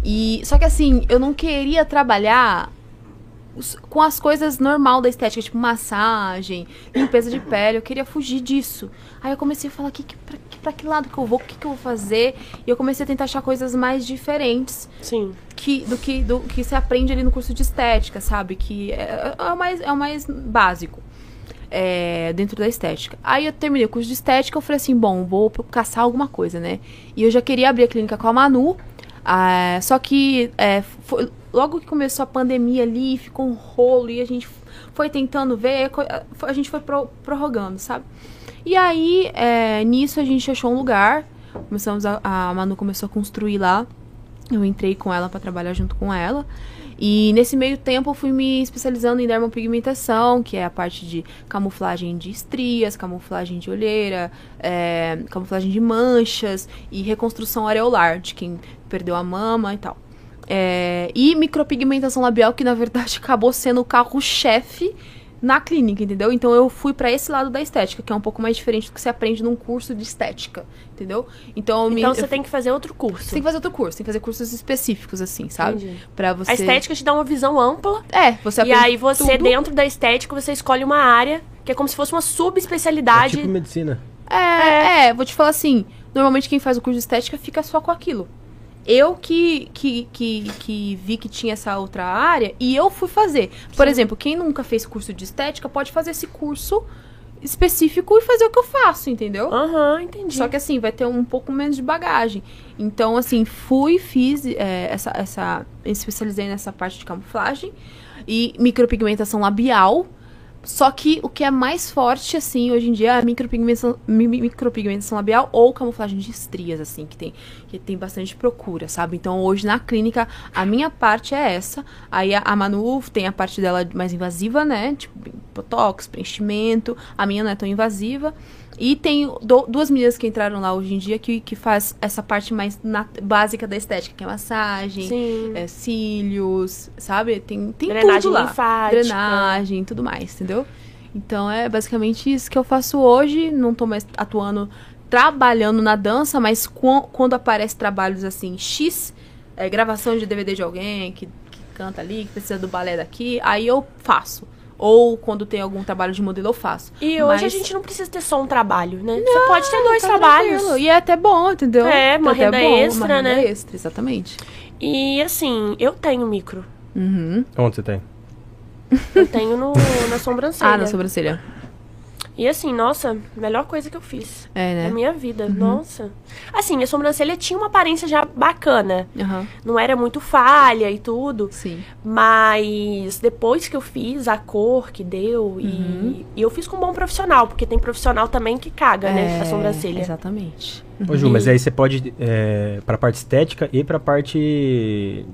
E, só que assim, eu não queria trabalhar... com as coisas normal da estética, tipo massagem, limpeza de pele, eu queria fugir disso. Aí eu comecei a falar, que, que, pra, que, pra que lado que eu vou, o que, que eu vou fazer? E eu comecei a tentar achar coisas mais diferentes. Sim. Que, do, que, do que se aprende ali no curso de estética, sabe? Que é, é, o, mais, é o mais básico é, dentro da estética. Aí eu terminei o curso de estética, eu falei assim, bom, vou caçar alguma coisa, né? E eu já queria abrir a clínica com a Manu, ah, só que é, foi... Logo que começou a pandemia ali, ficou um rolo e a gente foi tentando ver, a gente foi pro, prorrogando, sabe? E aí, é, nisso a gente achou um lugar, começamos a, a Manu começou a construir lá, eu entrei com ela pra trabalhar junto com ela. E nesse meio tempo eu fui me especializando em dermopigmentação, que é a parte de camuflagem de estrias, camuflagem de olheira, é, camuflagem de manchas e reconstrução areolar de quem perdeu a mama e tal. É, e micropigmentação labial, que na verdade acabou sendo o carro-chefe na clínica, entendeu? Então eu fui pra esse lado da estética, que é um pouco mais diferente do que você aprende num curso de estética, entendeu? Então, então me, você eu, tem que fazer outro curso. Você tem que fazer outro curso, tem que fazer cursos específicos, assim, sabe? Entendi. Pra você... A estética te dá uma visão ampla. É, você aprende. E aí você, tudo. Dentro da estética, você escolhe uma área, que é como se fosse uma subespecialidade. É tipo medicina. É, é, vou te falar assim, normalmente quem faz o curso de estética fica só com aquilo. Eu que, que, que, que vi que tinha essa outra área e eu fui fazer. Por Sim. exemplo, quem nunca fez curso de estética pode fazer esse curso específico e fazer o que eu faço, entendeu? Aham, uhum, entendi. Só que assim, vai ter um pouco menos de bagagem. Então, assim, fui, fiz é, essa, essa... especializei nessa parte de camuflagem e micropigmentação labial. Só que o que é mais forte, assim, hoje em dia é a micropigmentação, mi, micropigmentação labial ou camuflagem de estrias, assim, que tem, que tem bastante procura, sabe? Então, hoje na clínica, a minha parte é essa. Aí a, a Manu tem a parte dela mais invasiva, né? Tipo, botox, preenchimento. A minha não é tão invasiva. E tem do, duas meninas que entraram lá hoje em dia que, que faz essa parte mais na, básica da estética, que é massagem, é, cílios, sabe? Tem, tem drenagem tudo lá. Linfática. Drenagem, tudo mais, entendeu? Então, é basicamente isso que eu faço hoje. Não tô mais atuando, trabalhando na dança, mas com, quando aparece trabalhos assim, X, é, gravação de D V D de alguém que, que canta ali, que precisa do balé daqui, aí eu faço. Ou quando tem algum trabalho de modelo, eu faço. E hoje mas... a gente não precisa ter só um trabalho, né? Não, você pode ter dois tá trabalhos. Tranquilo. E é até bom, entendeu? É, uma renda extra, uma né? Uma renda extra, exatamente. E assim, eu tenho micro. Uhum. Onde você tem? Eu tenho no, na sobrancelha. Ah, na sobrancelha. E assim, nossa, melhor coisa que eu fiz. É, né? Na minha vida, uhum. Nossa. Assim, minha sobrancelha tinha uma aparência já bacana. Uhum. Não era muito falha e tudo. Sim. Mas depois que eu fiz, a cor que deu... Uhum. E, e eu fiz com um bom profissional, porque tem profissional também que caga, é, né? A sobrancelha. Exatamente. Uhum. Ô, Ju, mas aí você pode... É, pra parte estética e pra parte... de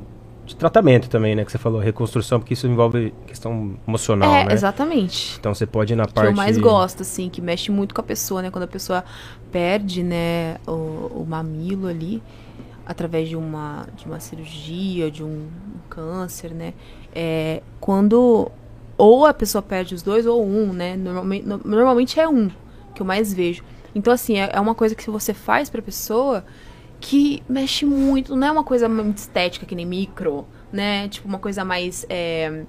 tratamento também, né? Que você falou, reconstrução, porque isso envolve questão emocional, é, né? Exatamente. Então você pode ir na parte... que eu mais gosto, assim, que mexe muito com a pessoa, né? Quando a pessoa perde, né, o, o mamilo ali, através de uma, de uma cirurgia, de um, um câncer, né? É, quando ou a pessoa perde os dois ou um, né? Normalmente, no, normalmente é um que eu mais vejo. Então, assim, é, é uma coisa que você faz pra pessoa... que mexe muito, não é uma coisa muito estética, que nem micro, né? Tipo, uma coisa mais, é,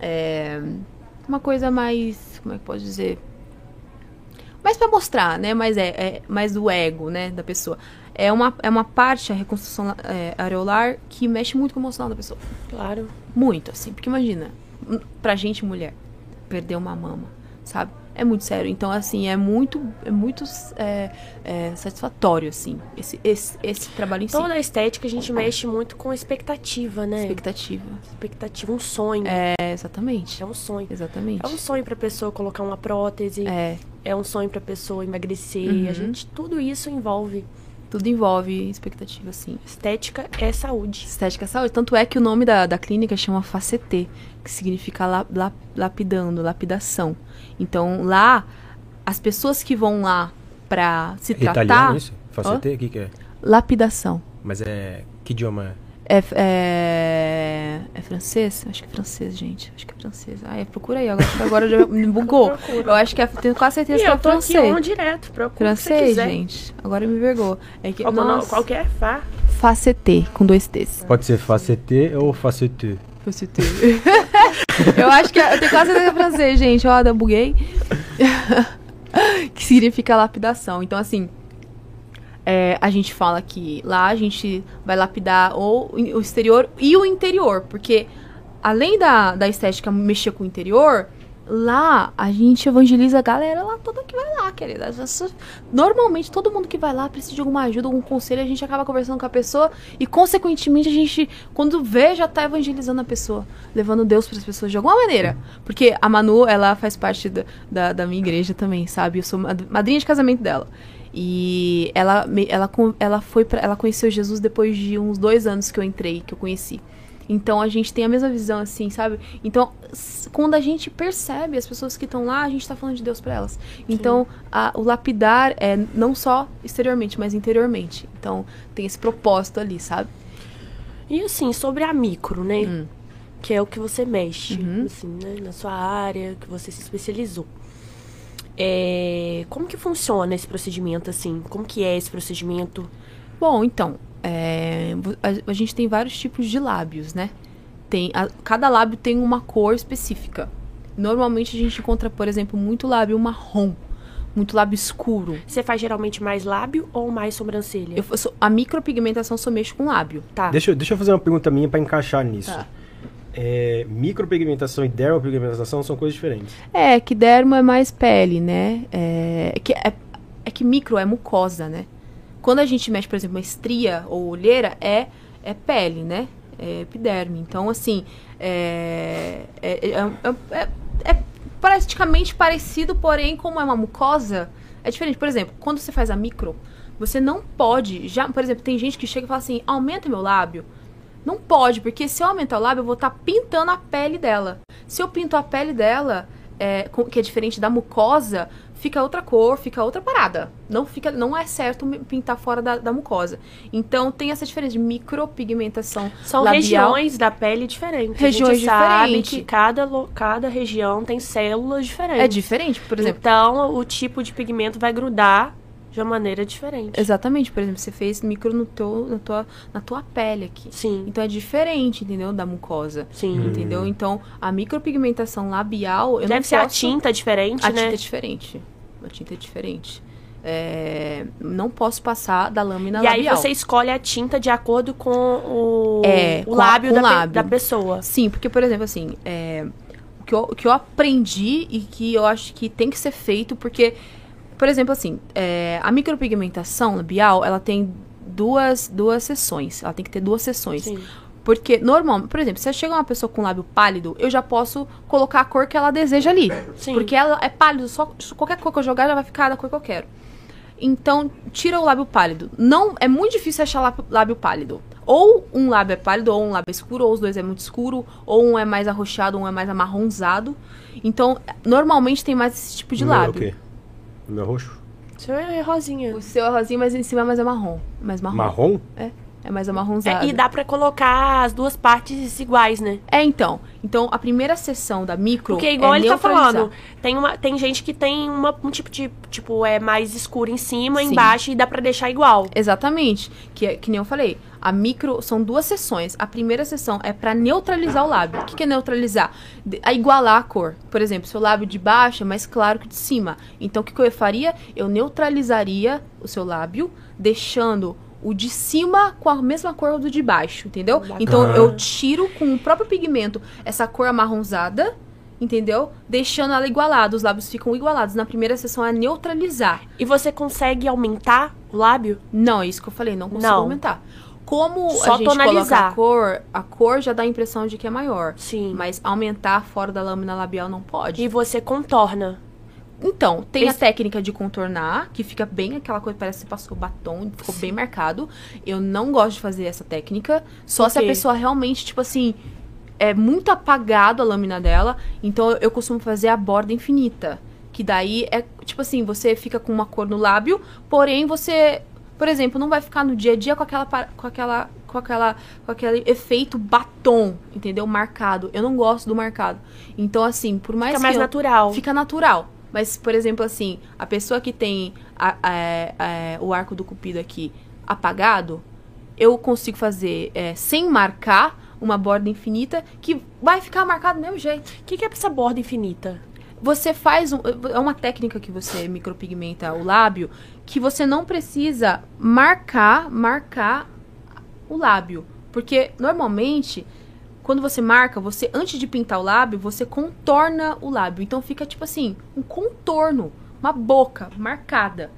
é, uma coisa mais, como é que pode dizer? Mais pra mostrar, né? Mas é, é mais do ego, né? Da pessoa. É uma, é uma parte, a reconstrução é, areolar, que mexe muito com o emocional da pessoa. Claro. Muito, assim. Porque imagina, pra gente, mulher, perder uma mama, sabe? É muito sério. Então, assim, é muito, é muito é, é, satisfatório, assim, esse, esse, esse trabalho em si. Toda a estética a gente mexe muito com expectativa, né? Expectativa. Expectativa, um sonho. É, exatamente. É um sonho. Exatamente. É um sonho pra pessoa colocar uma prótese. É. É um sonho pra pessoa emagrecer. Uhum. A gente, tudo isso envolve. Tudo envolve expectativa, sim. Estética é saúde. Estética é saúde. Tanto é que o nome da, da clínica chama Facete, que significa la, la, lapidando, lapidação. Então, lá, as pessoas que vão lá pra se é tratar... Italiano isso? Facete, o que que é? Lapidação. Mas é... Que idioma é? É, é, é francês? Acho que é francês, gente. Acho que é francês. Ah, é, procura aí. Agora, agora já me bugou. Eu, eu acho que é, tenho quase certeza e que é francês. Eu tô aqui, um direto. Procura francês, gente. Agora me vergou. É que, nossa, qual que é? Fá? Facete, com dois T's. Pode ser Facete ou Facete. Facete. Eu acho que... É, eu tenho quase certeza que é francês, gente. Ó, eu buguei. Que significa lapidação. Então, assim... É, a gente fala que lá a gente vai lapidar ou o exterior e o interior, porque além da, da estética mexer com o interior, lá a gente evangeliza a galera lá toda que vai lá, querida. Normalmente todo mundo que vai lá precisa de alguma ajuda, algum conselho, a gente acaba conversando com a pessoa e consequentemente a gente, quando vê, já tá evangelizando a pessoa, levando Deus para as pessoas de alguma maneira, porque a Manu, ela faz parte da, da, da minha igreja também, sabe? Eu sou madrinha de casamento dela. E ela, ela, ela, foi pra, ela conheceu Jesus depois de uns dois anos que eu entrei, que eu conheci. Então, a gente tem a mesma visão, assim, sabe? Então, quando a gente percebe as pessoas que estão lá, a gente tá falando de Deus pra elas. Então, a, o lapidar é não só exteriormente, mas interiormente. Então, tem esse propósito ali, sabe? E, assim, sobre a micro, né? Hum. Que é o que você mexe, uhum. Assim, né? Na sua área, que você se especializou. É, como que funciona esse procedimento, assim? Como que é esse procedimento? Bom, então, é, a, a gente tem vários tipos de lábios, né? Tem, a, cada lábio tem uma cor específica. Normalmente a gente encontra, por exemplo, muito lábio marrom, muito lábio escuro. Você faz geralmente mais lábio ou mais sobrancelha? Eu, eu sou, a micropigmentação só mexe com lábio, tá? Deixa, deixa eu fazer uma pergunta minha pra encaixar nisso. Tá. é, micropigmentação e dermopigmentação são coisas diferentes. É, que dermo é mais pele, né? É que, é, é que micro é mucosa, né? Quando a gente mexe, por exemplo, uma estria ou olheira, é, é pele, né? É epiderme. Então, assim, é, é, é, é, é praticamente parecido, porém, como é uma mucosa, é diferente. Por exemplo, quando você faz a micro, você não pode... já, por exemplo, tem gente que chega e fala assim, aumenta meu lábio. Não pode, porque se eu aumentar o lábio, eu vou estar tá pintando a pele dela. Se eu pinto a pele dela, é, com, que é diferente da mucosa, fica outra cor, fica outra parada. Não, fica, não é certo pintar fora da, da mucosa. Então, tem essa diferença de micropigmentação são labial. Regiões da pele diferentes. Regiões a gente sabe diferentes. Que cada, cada região tem células diferentes. É diferente, por exemplo. Então, o tipo de pigmento vai grudar de uma maneira diferente. Exatamente. Por exemplo, você fez micro no teu, na, tua, na tua pele aqui. Sim. Então, é diferente, entendeu? Da mucosa. Sim. Entendeu? Então, a micropigmentação labial... Eu Deve não ser posso... a tinta diferente, a né? A tinta é diferente. A tinta é diferente. É... Não posso passar da lâmina e labial. E aí, você escolhe a tinta de acordo com o, é, o com lábio, a, com da, lábio da pessoa. Sim, porque, por exemplo, assim... É... O, que eu, o que eu aprendi e que eu acho que tem que ser feito, porque... Por exemplo, assim, é, a micropigmentação labial, ela tem duas, duas sessões. Ela tem que ter duas sessões. Sim. Porque, normalmente, por exemplo, se chega uma pessoa com lábio pálido, eu já posso colocar a cor que ela deseja ali. Sim. Porque ela é pálido, só qualquer cor que eu jogar, já vai ficar da cor que eu quero. Então, tira o lábio pálido. Não, é muito difícil achar lábio, lábio pálido. Ou um lábio é pálido, ou um lábio é escuro, ou os dois é muito escuro, ou um é mais arroxeado, ou um é mais amarronzado. Então, normalmente tem mais esse tipo de Não, lábio. Okay. O meu é roxo? O seu é rosinha. O seu é rosinha, mas em cima é mais marrom. Mais marrom? Marrom? É, é mais amarronzado. É, e dá pra colocar as duas partes iguais, né? É, então. Então, a primeira sessão da micro... Porque igual é ele tá falando, tem, uma, tem gente que tem uma, um tipo de... Tipo, é mais escuro em cima, Sim. embaixo, e dá pra deixar igual. Exatamente. Que, que nem eu falei. A micro são duas sessões. A primeira sessão é pra neutralizar o lábio. O que, que é neutralizar? De, a igualar a cor. Por exemplo, seu lábio de baixo é mais claro que de cima. Então, o que, que eu faria? Eu neutralizaria o seu lábio, deixando... o de cima com a mesma cor do de baixo, entendeu? Bacana. Então, eu tiro com o próprio pigmento essa cor amarronzada, entendeu? Deixando ela igualada, os lábios ficam igualados. Na primeira sessão é neutralizar. E você consegue aumentar o lábio? Não, é isso que eu falei, não consigo não. aumentar. Como Só a gente tonalizar. Coloca a cor, a cor já dá a impressão de que é maior. Sim. Mas aumentar fora da lâmina labial não pode. E você contorna. Então, tem Esse... a técnica de contornar, que fica bem aquela coisa, parece que você passou batom, ficou Sim. bem marcado. Eu não gosto de fazer essa técnica, só okay. se a pessoa realmente, tipo assim, é muito apagado a lâmina dela. Então, eu, eu costumo fazer a borda infinita, que daí é, tipo assim, você fica com uma cor no lábio, porém você, por exemplo, não vai ficar no dia a dia com aquela, com aquela, com aquela, com aquele efeito batom, entendeu? Marcado. Eu não gosto do marcado. Então, assim, por mais fica que... Fica mais eu, natural. Fica natural. Mas, por exemplo, assim, a pessoa que tem a, a, a, o arco do cupido aqui apagado, eu consigo fazer, é, sem marcar, uma borda infinita que vai ficar marcada do mesmo jeito. O que, que é essa borda infinita? Você faz... Um, é uma técnica que você micropigmenta o lábio, que você não precisa marcar, marcar o lábio. Porque, normalmente... Quando você marca, você, antes de pintar o lábio, você contorna o lábio. Então, fica, tipo assim, um contorno, uma boca marcada.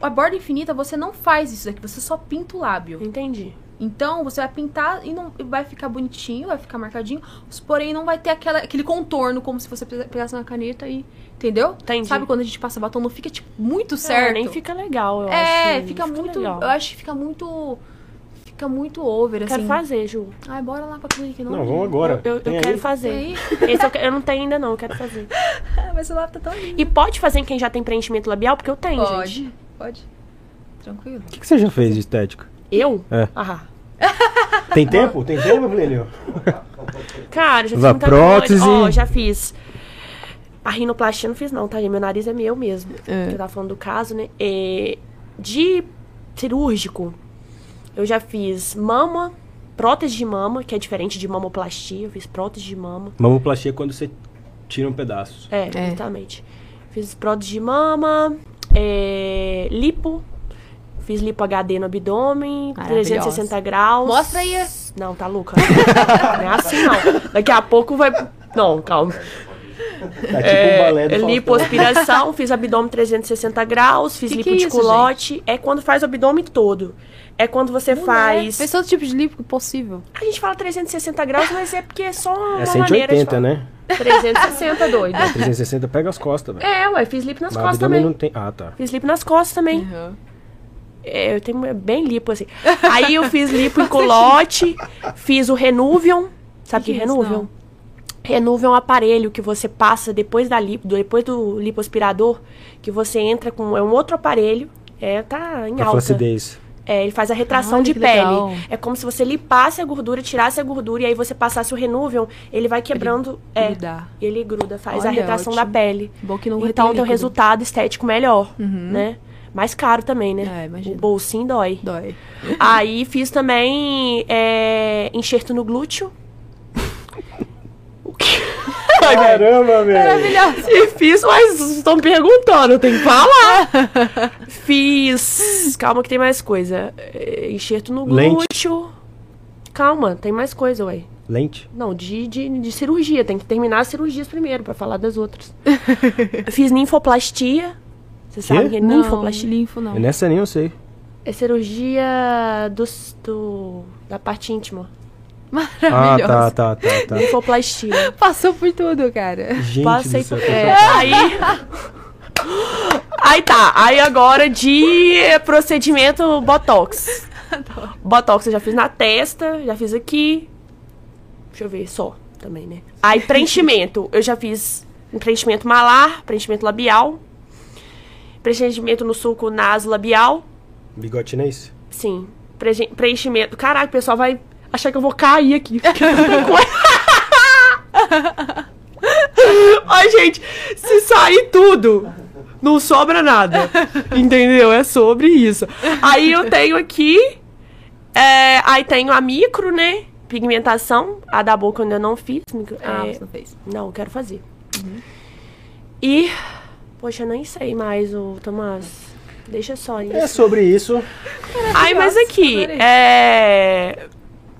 A borda infinita, você não faz isso daqui, você só pinta o lábio. Entendi. Então, você vai pintar e não, vai ficar bonitinho, vai ficar marcadinho, porém, não vai ter aquela, aquele contorno, como se você pegasse uma caneta e... Entendeu? Entendi. Sabe quando a gente passa batom, não fica, tipo, muito certo. É, nem fica legal, eu é, acho. É, fica, fica muito... Legal. Eu acho que fica muito... Fica muito over, assim. Quero fazer, Ju. Ai, bora lá pra clínica. Não, não vamos agora. Eu, eu, eu quero aí. fazer. Esse eu, eu não tenho ainda, não. Eu quero fazer. Mas o lábio tá tão lindo. E pode fazer em quem já tem preenchimento labial? Porque eu tenho, pode, gente. Pode, pode. Tranquilo. O que, que você já fez de estética? Eu? É. Aham. Tem tempo? Tem tempo, Plínio? Cara, já fiz muita prótese. Ó, oh, já fiz. A rinoplastia eu não fiz, não, tá? Meu nariz é meu mesmo. É. Eu tava falando do caso, né? É, de cirúrgico... Eu já fiz mama, prótese de mama, que é diferente de mamoplastia. Eu fiz prótese de mama. Mamoplastia é quando você tira um pedaço. É, é. Exatamente. Fiz prótese de mama, é, lipo. Fiz lipo H D no abdômen, trezentos e sessenta graus. Mostra aí Não, tá louca. Não é assim, não. Daqui a pouco vai... Não, calma. Tá tipo é, um balé do lipoaspiração, fiz abdômen trezentos e sessenta graus, fiz que lipodiculote. Que é, é quando faz o abdômen todo. É quando você não faz... É. Fez todo tipo de lipo possível. A gente fala trezentos e sessenta graus, mas é porque é só uma é maneira de falar. Né? trezentos e sessenta, doido. É, trezentos e sessenta pega as costas, velho. É, ué, fiz lipo nas mas costas também. Não tem... Ah, tá. Fiz lipo nas costas também. Uhum. É, eu tenho bem lipo, assim. Aí eu fiz lipo em culote, fiz o Renuvium. Sabe o que é Renuvium? Não. Renuvium é um aparelho que você passa depois da lipo, depois do lipoaspirador, que você entra com... É um outro aparelho, é, tá em a alta. Flacidez. É, ele faz a retração ah, de pele. Legal. É como se você lipasse a gordura, tirasse a gordura e aí você passasse o Renuvium, ele vai quebrando... Ele é, grudar. Ele gruda, faz olha, a retração ótimo. Da pele. Bom que não então tem o resultado estético melhor, uhum. né? Mais caro também, né? É, imagina. O bolsinho dói. Dói. Aí fiz também é, enxerto no glúteo. O quê? Caramba, velho. Maravilhoso. E fiz, mas vocês estão perguntando, eu tenho que falar. Fiz. Calma que tem mais coisa. Enxerto no Lente. glúteo. Calma, tem mais coisa, ué. Lente? Não, de, de, de cirurgia. Tem que terminar as cirurgias primeiro, pra falar das outras. Fiz ninfoplastia. Você que? Sabe que é não, ninfoplastia? Linfo, não. Nessa nem eu sei. É cirurgia dos, do, da parte íntima. Maravilhoso. Ah, tá, tá, tá, tá. Linfoplastia. Passou por tudo, cara. Gente Passei do céu, por é, aí... aí tá. Aí agora de procedimento Botox. Adoro. Botox eu já fiz na testa, já fiz aqui. Deixa eu ver só também, né? Aí preenchimento. Eu já fiz um preenchimento malar, preenchimento labial. Preenchimento no sulco nasolabial. Bigotinense? Sim. Pre preenchimento. Caraca, o pessoal vai achar que eu vou cair aqui. Ai, gente, se sair tudo, não sobra nada. Entendeu? É sobre isso. Aí eu tenho aqui. É, aí tenho a micro, né? Pigmentação. A da boca eu ainda não fiz. Ah, é, você não fez? Não, eu quero fazer. Uhum. E. Poxa, eu nem sei mais, o Thomaz. Deixa só isso. É sobre isso. Ai, mas aqui, é...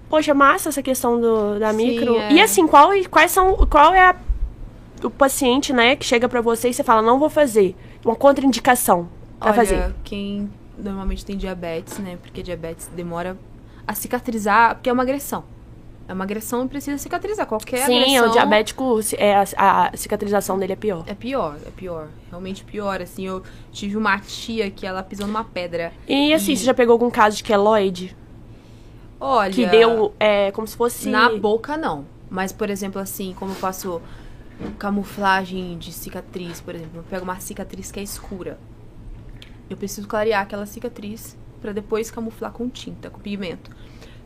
Poxa, massa essa questão do, da micro. Sim, é. E assim, qual, quais são, qual é a, o paciente, né, que chega pra você e você fala, não vou fazer. Uma contraindicação pra Olha, fazer. Quem normalmente tem diabetes, né, porque diabetes demora a cicatrizar, porque é uma agressão. É uma agressão e precisa cicatrizar. Qualquer Sim, agressão... Sim, o diabético, é, a, a cicatrização dele é pior. É pior, é pior. Realmente pior, assim. Eu tive uma tia que ela pisou numa pedra. E assim, e... você já pegou algum caso de queloide? Olha... Que deu, é, como se fosse... Na boca, não. Mas, por exemplo, assim, como eu faço camuflagem de cicatriz, por exemplo. Eu pego uma cicatriz que é escura. Eu preciso clarear aquela cicatriz pra depois camuflar com tinta, com pigmento.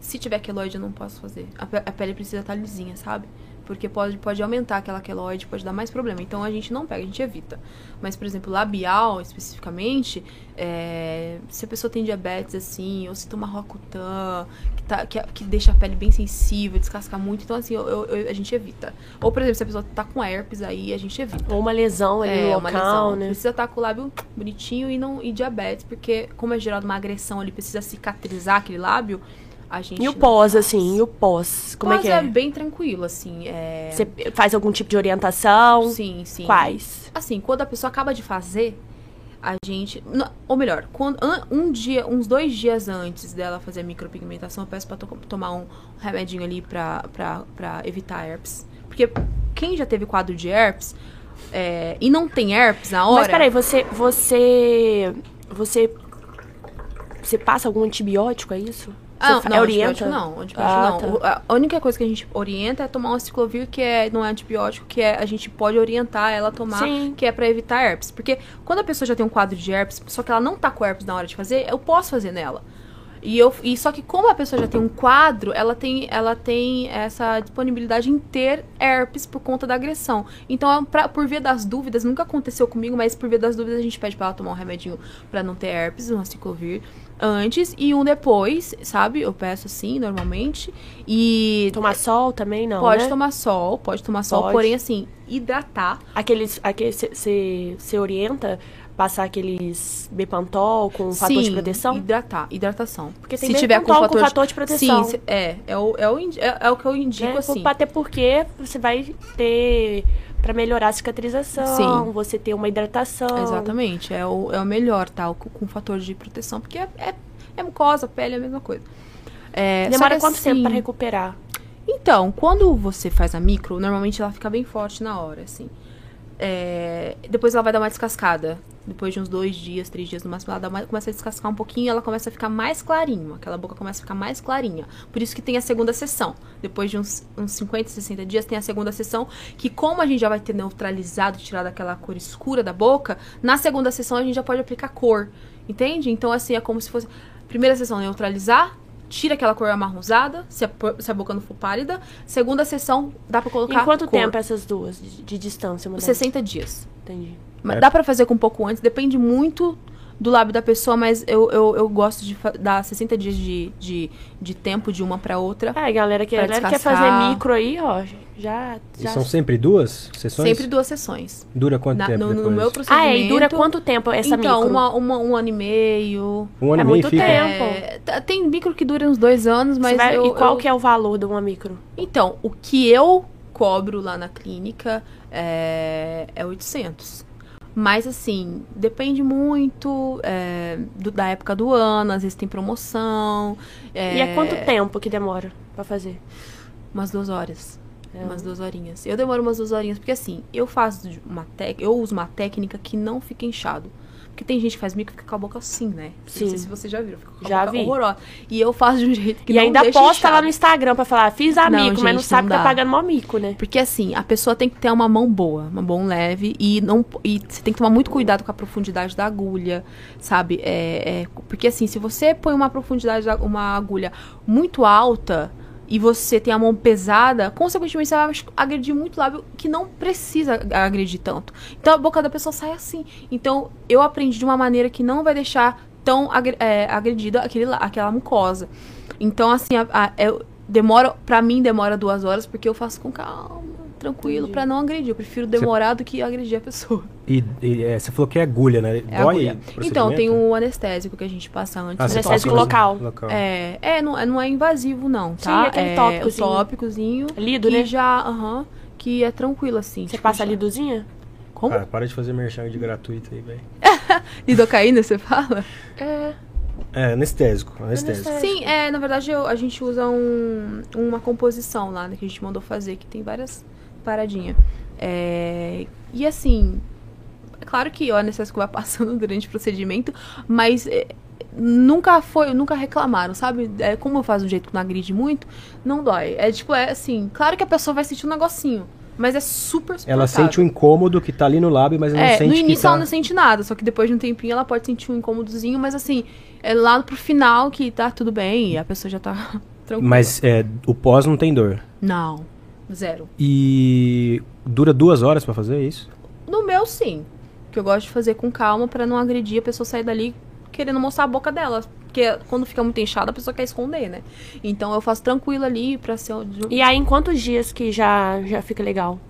Se tiver queloide, eu não posso fazer. A, pe a pele precisa estar lisinha, sabe? Porque pode, pode aumentar aquela queloide, pode dar mais problema. Então, a gente não pega, a gente evita. Mas, por exemplo, labial, especificamente, é... se a pessoa tem diabetes, assim, ou se toma Roacutan, que, tá, que, que deixa a pele bem sensível, descasca muito. Então, assim, eu, eu, a gente evita. Ou, por exemplo, se a pessoa tá com herpes aí, a gente evita. Ou uma lesão ali é, no uma local, lesão. Né? Precisa estar com o lábio bonitinho e, não, e diabetes, porque como é gerado uma agressão ali, precisa cicatrizar aquele lábio... A gente e o pós, faz. Assim, e o pós? Como pós é que é? É bem tranquilo, assim. É... Você faz algum tipo de orientação? Sim, sim. Quais? Assim, quando a pessoa acaba de fazer, a gente... Ou melhor, quando, um dia, uns dois dias antes dela fazer a micropigmentação, eu peço pra to tomar um remedinho ali pra, pra, pra evitar herpes. Porque quem já teve quadro de herpes é, e não tem herpes na hora... Mas peraí, você... Você, você, você passa algum antibiótico, é isso? Ah, não, não, orienta? Antibiótico não, antibiótico ah, não. Tá. A única coisa que a gente orienta é tomar um ciclovir, que é, não é antibiótico, que é, a gente pode orientar ela a tomar, Sim. que é pra evitar herpes. Porque quando a pessoa já tem um quadro de herpes, só que ela não tá com herpes na hora de fazer, eu posso fazer nela. E, eu, e só que como a pessoa já tem um quadro, ela tem, ela tem essa disponibilidade em ter herpes por conta da agressão. Então, pra, por via das dúvidas, nunca aconteceu comigo, mas por via das dúvidas a gente pede pra ela tomar um remedinho pra não ter herpes, um ciclovir. antes e um depois, sabe? Eu peço assim, normalmente. E tomar sol também, não, Pode né? tomar sol, pode tomar sol, pode. Porém, assim, hidratar. Aqueles, você orienta passar aqueles Bepantol com fator sim, de proteção? Sim, hidratar, hidratação. Porque tem se Bepantol tiver com, fator, com de... fator de proteção. Sim, é, é o, é o, é, é o que eu indico, é, assim. Até porque você vai ter... Pra melhorar a cicatrização, sim. Você ter uma hidratação. Exatamente, é o, é o melhor, tá? O, com fator de proteção, porque é, é, é mucosa, pele é a mesma coisa. É, demora quanto assim, tempo pra recuperar? Então, quando você faz a micro, normalmente ela fica bem forte na hora, assim. É, depois ela vai dar uma descascada. Depois de uns dois dias, três dias no máximo, ela dá uma, começa a descascar um pouquinho, ela começa a ficar mais clarinha. Aquela boca começa a ficar mais clarinha. Por isso que tem a segunda sessão. Depois de uns, uns cinquenta, sessenta dias, tem a segunda sessão, que como a gente já vai ter neutralizado, tirado aquela cor escura da boca, na segunda sessão a gente já pode aplicar cor. Entende? Então, assim, é como se fosse... Primeira sessão, neutralizar, tira aquela cor amarronzada, se a, se a boca não for pálida. Segunda sessão, dá pra colocar cor. Em quanto cor? Tempo essas duas de, de distância? Uma sessenta dias. Entendi. Mas é. Dá pra fazer com um pouco antes, depende muito do lábio da pessoa, mas eu, eu, eu gosto de dar sessenta dias de, de, de tempo de uma pra outra. É, galera que galera quer fazer micro aí, ó, já... já... E são sempre duas sessões? Sempre duas sessões. Dura quanto Na, tempo no, depois? No meu procedimento... Ah, é, e dura quanto tempo essa então, micro? Então, uma, uma, um ano e meio... Um ano é e meio fica? É, tempo. Tem micro que dura uns dois anos, mas... Vai, eu, e qual eu... que é o valor de uma micro? Então, o que eu cobro lá na clínica é, é oitocentos. Mas, assim, depende muito é, do, da época do ano, às vezes tem promoção. É... E é quanto tempo que demora pra fazer? Umas duas horas. É. Umas duas horinhas. Eu demoro umas duas horinhas, porque, assim, eu faço uma técnica, eu uso uma técnica que não fica inchado. Porque tem gente que faz micro e fica com a boca assim, né? Sim. Não sei se você já viu. Fica com a já boca vi. Horrorosa. E eu faço de um jeito que e não deixa. E ainda posta inchado lá no Instagram pra falar, fiz a não, mico, gente, mas não sabe não que tá pagando mó mico, né? Porque assim, a pessoa tem que ter uma mão boa, uma mão leve. E, não, e você tem que tomar muito cuidado com a profundidade da agulha, sabe? É, é, porque assim, se você põe uma profundidade, da, uma agulha muito alta... E você tem a mão pesada, consequentemente você vai agredir muito lábio que não precisa agredir tanto. Então a boca da pessoa sai assim. Então eu aprendi de uma maneira que não vai deixar tão é, agredida aquele, aquela mucosa. Então assim, a, a, eu, demora, pra mim demora duas horas porque eu faço com calma, tranquilo, entendi, pra não agredir. Eu prefiro demorar você... do que agredir a pessoa. E, e é, você falou que é agulha, né? É dói agulha. Então, tem o anestésico que a gente passa antes. Ah, anestésico local. local. É, é, não, não é invasivo, não, tá? Sim, é aquele tópicozinho. É, o tópicozinho. Lido, que né? Já, aham, uh-huh, que é tranquilo, assim. Você tipo, passa já... lidozinha? Como? Cara, para de fazer merchan de gratuito aí, velho. Lidocaína, você fala? É... É, anestésico, anestésico. Sim, é, na verdade, eu, a gente usa um, uma composição lá, né, que a gente mandou fazer, que tem várias... paradinha. É, e assim, é claro que o anestésico vai passando durante o procedimento, mas é, nunca foi, nunca reclamaram, sabe? É, como eu faço um jeito que não agride muito, não dói. É tipo, é assim, claro que a pessoa vai sentir um negocinho, mas é super suportável. Ela sente o incômodo que tá ali no lábio, mas ela é, não sente no início que tá... ela não sente nada, só que depois de um tempinho ela pode sentir um incômodozinho, mas assim, é lá pro final que tá tudo bem, a pessoa já tá tranquila. Mas é, o pós não tem dor? Não. Zero. E dura duas horas pra fazer isso? No meu, sim. Que eu gosto de fazer com calma pra não agredir a pessoa sair dali querendo mostrar a boca dela. Porque quando fica muito inchada, a pessoa quer esconder, né? Então eu faço tranquilo ali pra ser... E aí, em quantos dias que já, já fica legal?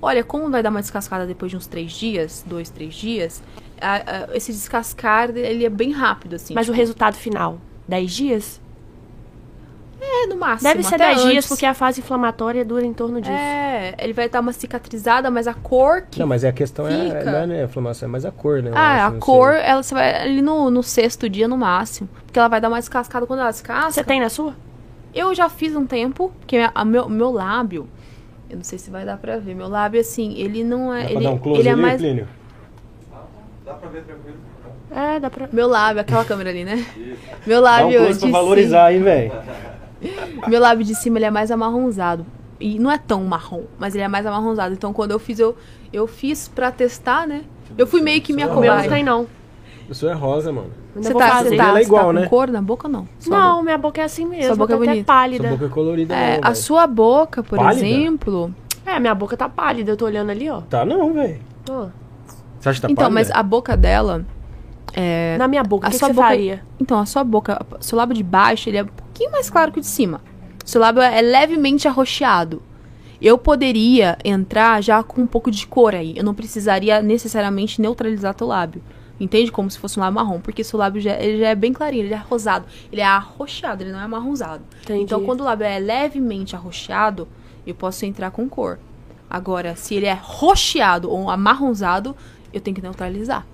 Olha, como vai dar uma descascada depois de uns três dias, dois, três dias, a, a, esse descascar, ele é bem rápido, assim. Mas tipo... o resultado final? Dez dias? É, no máximo. Deve ser dez dias, porque a fase inflamatória dura em torno disso. É, ele vai estar uma cicatrizada, mas a cor que Não, mas a questão fica... é, não é né, a inflamação, é mais a cor, né? Ah, acho, a cor, sei. Ela você vai ali no, no sexto dia, no máximo. Porque ela vai dar uma descascada quando ela descasca. Você tem na sua? Eu já fiz um tempo, porque minha, a meu, meu lábio, eu não sei se vai dar pra ver, meu lábio, assim, ele não é... Dá ele, pra dar um close ele ali, é mais... Plínio? Dá pra ver tranquilo. É, dá pra... Meu lábio, aquela câmera ali, né? Isso. Meu lábio... Dá um close pra valorizar, hein, velho? Meu lábio de cima, ele é mais amarronzado. E não é tão marrom, mas ele é mais amarronzado. Então, quando eu fiz, eu, eu fiz pra testar, né? Eu fui meio que me acomodar. O meu não tem, não. O seu é rosa, mano. Você tá, você tá, ela é igual, tá com né? cor na boca, não? Sua não, boca. Minha boca é assim mesmo. Sua boca é bonita. Até pálida. Sua boca é colorida. É, não, a sua boca, por pálida? Exemplo... É, minha boca tá pálida. Eu tô olhando ali, ó. Tá não, velho. Tô. Você acha que tá então, pálida? Então, mas a boca dela... É, na minha boca, o que, que você boca, faria? Então, a sua boca, seu lábio de baixo, ele é um pouquinho mais claro que o de cima. Seu lábio é levemente arroxeado. Eu poderia entrar já com um pouco de cor aí. Eu não precisaria necessariamente neutralizar teu lábio. Entende? Como se fosse um lábio marrom. Porque seu lábio já, ele já é bem clarinho, ele é rosado. Ele é arroxeado, ele não é amarronzado. Entendi. Então, quando o lábio é levemente arroxeado, eu posso entrar com cor. Agora, se ele é roxeado ou amarronzado, eu tenho que neutralizar.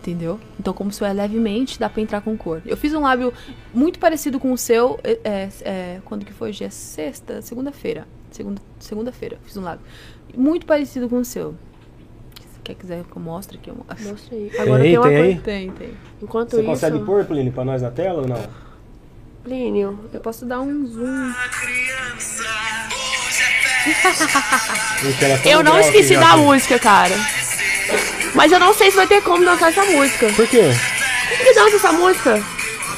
Entendeu? Então, como o seu é levemente, dá pra entrar com cor. Eu fiz um lábio muito parecido com o seu. É, é, quando que foi? Hoje é sexta? Segunda-feira. Segunda, segunda-feira. Fiz um lábio muito parecido com o seu. Se quer quiser que eu mostre aqui, eu mostro. Mostra aí. Agora tem, tem uma coisa. Tem, tem. Enquanto Você isso... consegue pôr, Plínio, pra nós na tela ou não? Plínio, eu posso dar um zoom. Eu não esqueci da música, cara. Mas eu não sei se vai ter como dançar essa música. Por quê? Por que dança essa música?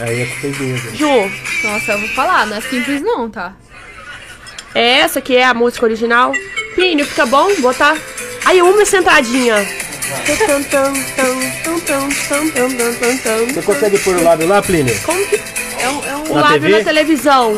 Aí é que tem dúvida. Ju, nossa, eu vou falar, não é simples não, tá? É essa que é a música original. Plínio, fica bom? Botar. Aí uma sentadinha. Você consegue pôr o lábio lá, Plínio? Como que? É um, é um lábio T V? Na televisão.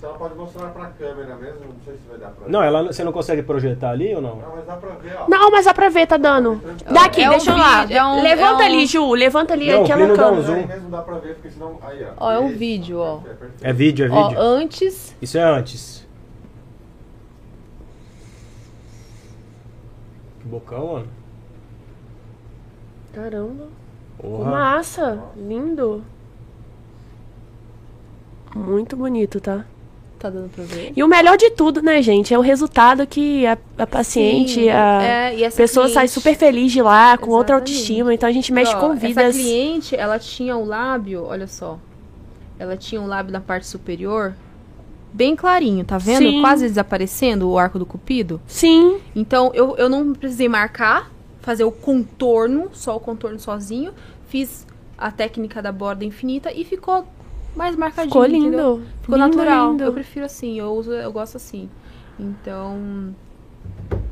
Ela pode mostrar pra câmera mesmo, não sei se vai dar pra ver. Não, ela, você não consegue projetar ali ou não? Não, mas dá pra ver, ó. Não, mas dá pra ver, tá dando. Dá aqui, é deixa um eu lá. É um, levanta é ali, um... Ju, levanta ali não, aquela câmera. Não, um zoom. Mesmo dá pra ver, porque senão... Aí, ó. Ó, é um vídeo, ó. É vídeo, é vídeo. Ó, antes... Isso é antes. Que bocão, mano. Caramba. Porra. Massa, nossa. Lindo. Muito bonito, tá? Tá dando pra ver. E o melhor de tudo, né, gente? É o resultado que a, a paciente, sim, a é, e essa pessoa cliente... sai super feliz de lá, com exatamente. Outra autoestima. Então a gente mexe ó, com vidas. Essa cliente, ela tinha o lábio, olha só. Ela tinha o lábio na parte superior, bem clarinho, tá vendo? Sim. Quase desaparecendo o arco do cupido. Sim. Então eu, eu não precisei marcar, fazer o contorno, só o contorno sozinho. Fiz a técnica da borda infinita e ficou... mais marcadinho, ficou lindo. Entendeu? Ficou lindo, natural. Lindo. Eu prefiro assim, eu uso, eu gosto assim. Então...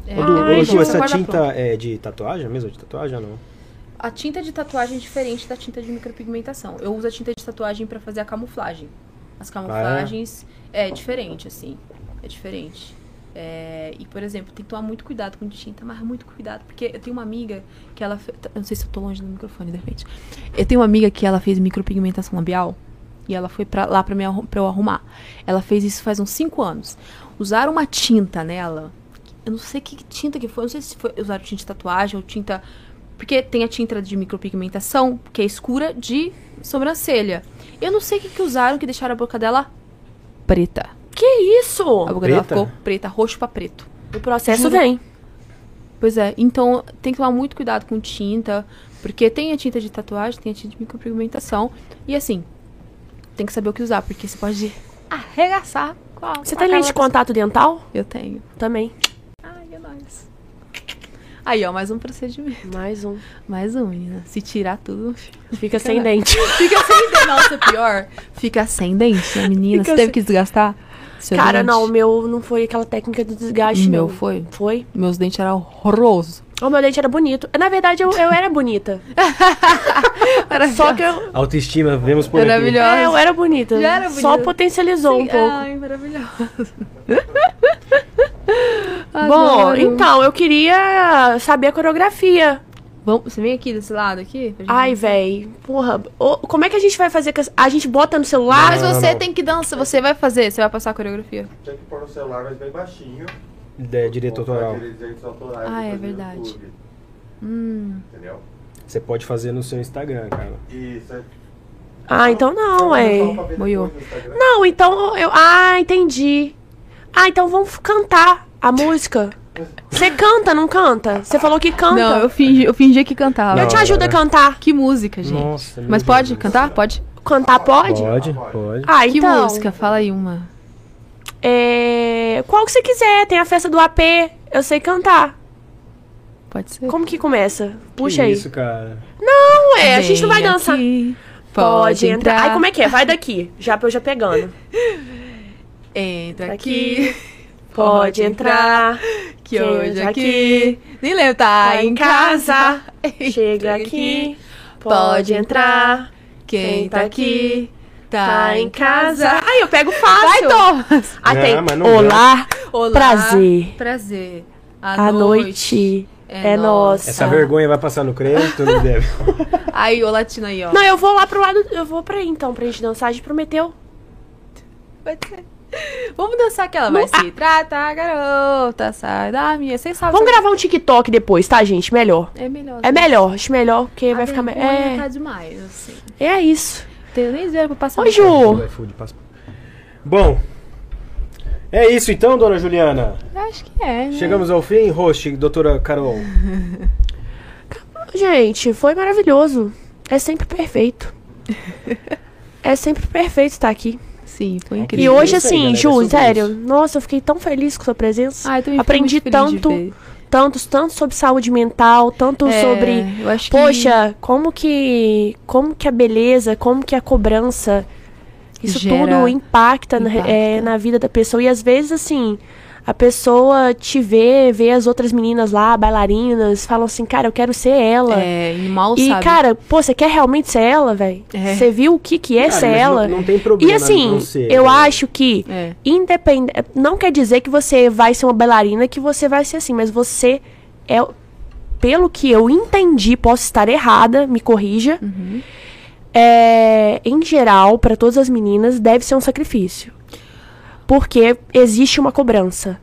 É, ô, Ju, essa tinta é de tatuagem mesmo? De tatuagem ou não? A tinta de tatuagem é diferente da tinta de micropigmentação. Eu uso a tinta de tatuagem pra fazer a camuflagem. As camuflagens ah, é? é diferente, assim. É diferente. É, e, por exemplo, tem que tomar muito cuidado com tinta, mas muito cuidado. Porque eu tenho uma amiga que ela... Fe... Eu não sei se eu tô longe do microfone, de repente. Eu tenho uma amiga que ela fez micropigmentação labial. E ela foi pra, lá pra, me, pra eu arrumar. Ela fez isso faz uns cinco anos. Usaram uma tinta nela. Eu não sei que tinta que foi. Não sei se foi, usaram tinta de tatuagem ou tinta... Porque tem a tinta de micropigmentação, que é escura, de sobrancelha. Eu não sei o que, que usaram, que deixaram a boca dela preta. Que isso? A boca preta? Dela ficou preta, roxo pra preto. O processo vem. Pois é. Então, tem que tomar muito cuidado com tinta. Porque tem a tinta de tatuagem, tem a tinta de micropigmentação. E assim... tem que saber o que usar, porque você pode arregaçar. Qual? Você tem lente de contato dental? Eu tenho. Também. Ai, é nóis. Aí, ó, mais um procedimento. Mais um. Mais um, menina. Se tirar tudo, fica sem dente. Fica sem dente. Nossa, pior. Fica sem dente, né, menina? Você teve que desgastar? Cara, não, o meu não foi aquela técnica do desgaste, meu. Meu foi? Foi. Meus dentes eram horrorosos. O meu dente era bonito. Na verdade, eu, eu era bonita. Só que eu... Autoestima, vemos por aqui. É, eu era bonita. Já era bonita. Só potencializou sim, um pouco. Ai, maravilhosa. Bom, então, eu queria saber a coreografia. Vamos, você vem aqui desse lado aqui? Ai, véi. Porra, oh, como é que a gente vai fazer? A gente bota no celular? Não, mas você não, não. tem que dançar. Você vai fazer, você vai passar a coreografia. Tem que pôr no celular, mas bem baixinho. É, direito autoral. Ah, é verdade. Hum. Entendeu? Você pode fazer no seu Instagram, cara. Isso. É... Ah, então não, é. Não, então eu. Ah, entendi. Ah, então vamos cantar a música. Você canta, não canta? Você falou que canta. Não, eu fingi, eu fingi que cantava. Não, eu te ajudo é... a cantar. Que música, gente. Nossa, mas pode Deus cantar? Deus. Pode. Cantar pode? Pode, pode. Ah, que então... música? Fala aí uma. É, qual que você quiser, tem a festa do A P, eu sei cantar. Pode ser. Como que começa? Puxa que aí. Isso, cara. Não, é, a gente não vai dançar. Aqui, pode pode entrar. entrar. Aí como é que é? Vai daqui, já pra eu já pegando. Entra aqui. aqui. pode entrar, que hoje aqui Lileu tá em casa. Chega aqui, pode entrar, quem tá aqui tá em casa. Ai, eu pego fácil. Vai, Thomas. Até. Olá, olá, prazer, prazer. A, a noite, noite é, é nossa. Essa vergonha vai passar no crédito, não deve. Aí, ô Latino aí, ó. Não, eu vou lá pro lado, eu vou pra aí então, pra gente dançar, a gente prometeu. Vai ter. Vamos dançar aquela, vai se tratar, garota, sai da minha, vocês sabem. Vamos gravar um TikTok depois, tá, gente? Melhor. É melhor. É melhor, acho melhor, porque vai ficar melhor. É, tá demais, assim. É isso. Tenho nem zero pra passar. Oi, Ju. Bom, é isso então, dona Juliana? Acho que é, né? Chegamos ao fim, host, doutora Carol. Gente, foi maravilhoso. É sempre perfeito. É sempre perfeito estar aqui. Sim, foi incrível. E hoje, assim, aí, Ju, sério, nossa, eu fiquei tão feliz com a sua presença. Ah, eu aprendi tanto, tanto, tanto sobre saúde mental, tanto é, sobre, eu acho poxa, que... como que, como que a beleza, como que a cobrança, isso Gera... tudo impacta, impacta. Na, é, na vida da pessoa. E às vezes, assim, a pessoa te vê, vê as outras meninas lá, bailarinas, falam assim, cara, eu quero ser ela. É, e mal e, sabe. E, cara, pô, você quer realmente ser ela, velho? Você é. viu o que que é cara, ser ela? Não, não tem problema. E, assim, não ser, eu né? acho que, é. independente... Não quer dizer que você vai ser uma bailarina, que você vai ser assim, mas você é... Pelo que eu entendi, posso estar errada, me corrija. Uhum. É, em geral, para todas as meninas, deve ser um sacrifício. Porque existe uma cobrança.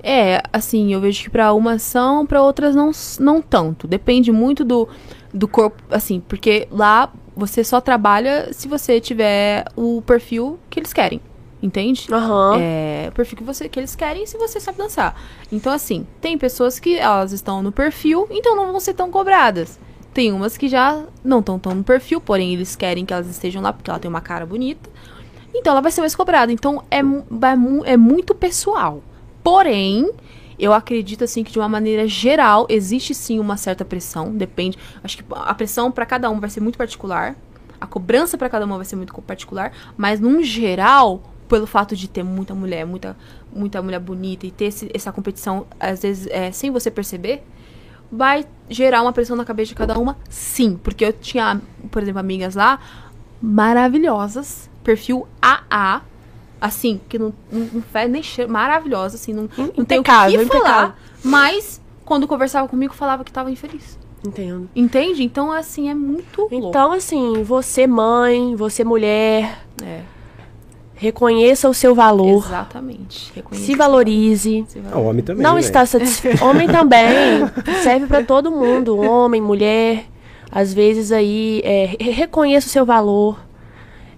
É, assim, eu vejo que para umas são, para outras não, não tanto. Depende muito do, do corpo, assim, porque lá você só trabalha se você tiver o perfil que eles querem, entende? Uhum. É, o perfil que, você, que eles querem, se você sabe dançar. Então, assim, tem pessoas que elas estão no perfil, então não vão ser tão cobradas. Tem umas que já não estão tão no perfil, porém eles querem que elas estejam lá porque ela tem uma cara bonita. Então, ela vai ser mais cobrada. Então, é, é muito pessoal. Porém, eu acredito, assim, que de uma maneira geral, existe sim uma certa pressão. Depende. Acho que a pressão para cada um vai ser muito particular. A cobrança para cada uma vai ser muito particular. Mas, num geral, pelo fato de ter muita mulher, muita, muita mulher bonita e ter esse, essa competição, às vezes, é, sem você perceber, vai gerar uma pressão na cabeça de cada uma, sim. Porque eu tinha, por exemplo, amigas lá maravilhosas. Perfil A A, assim, que não, não, não fede nem cheiro, maravilhosa, assim, não, não tem o que falar, impecável. Mas quando conversava comigo, falava que tava infeliz. Entendo. Entende? Então, assim, é muito louco. Então, assim, você mãe, você mulher, é. reconheça o seu valor. Exatamente. Se valorize. Se valorize. O homem também. Não né? está satisfeito. Homem também, serve para todo mundo, homem, mulher, às vezes aí, é, reconheça o seu valor.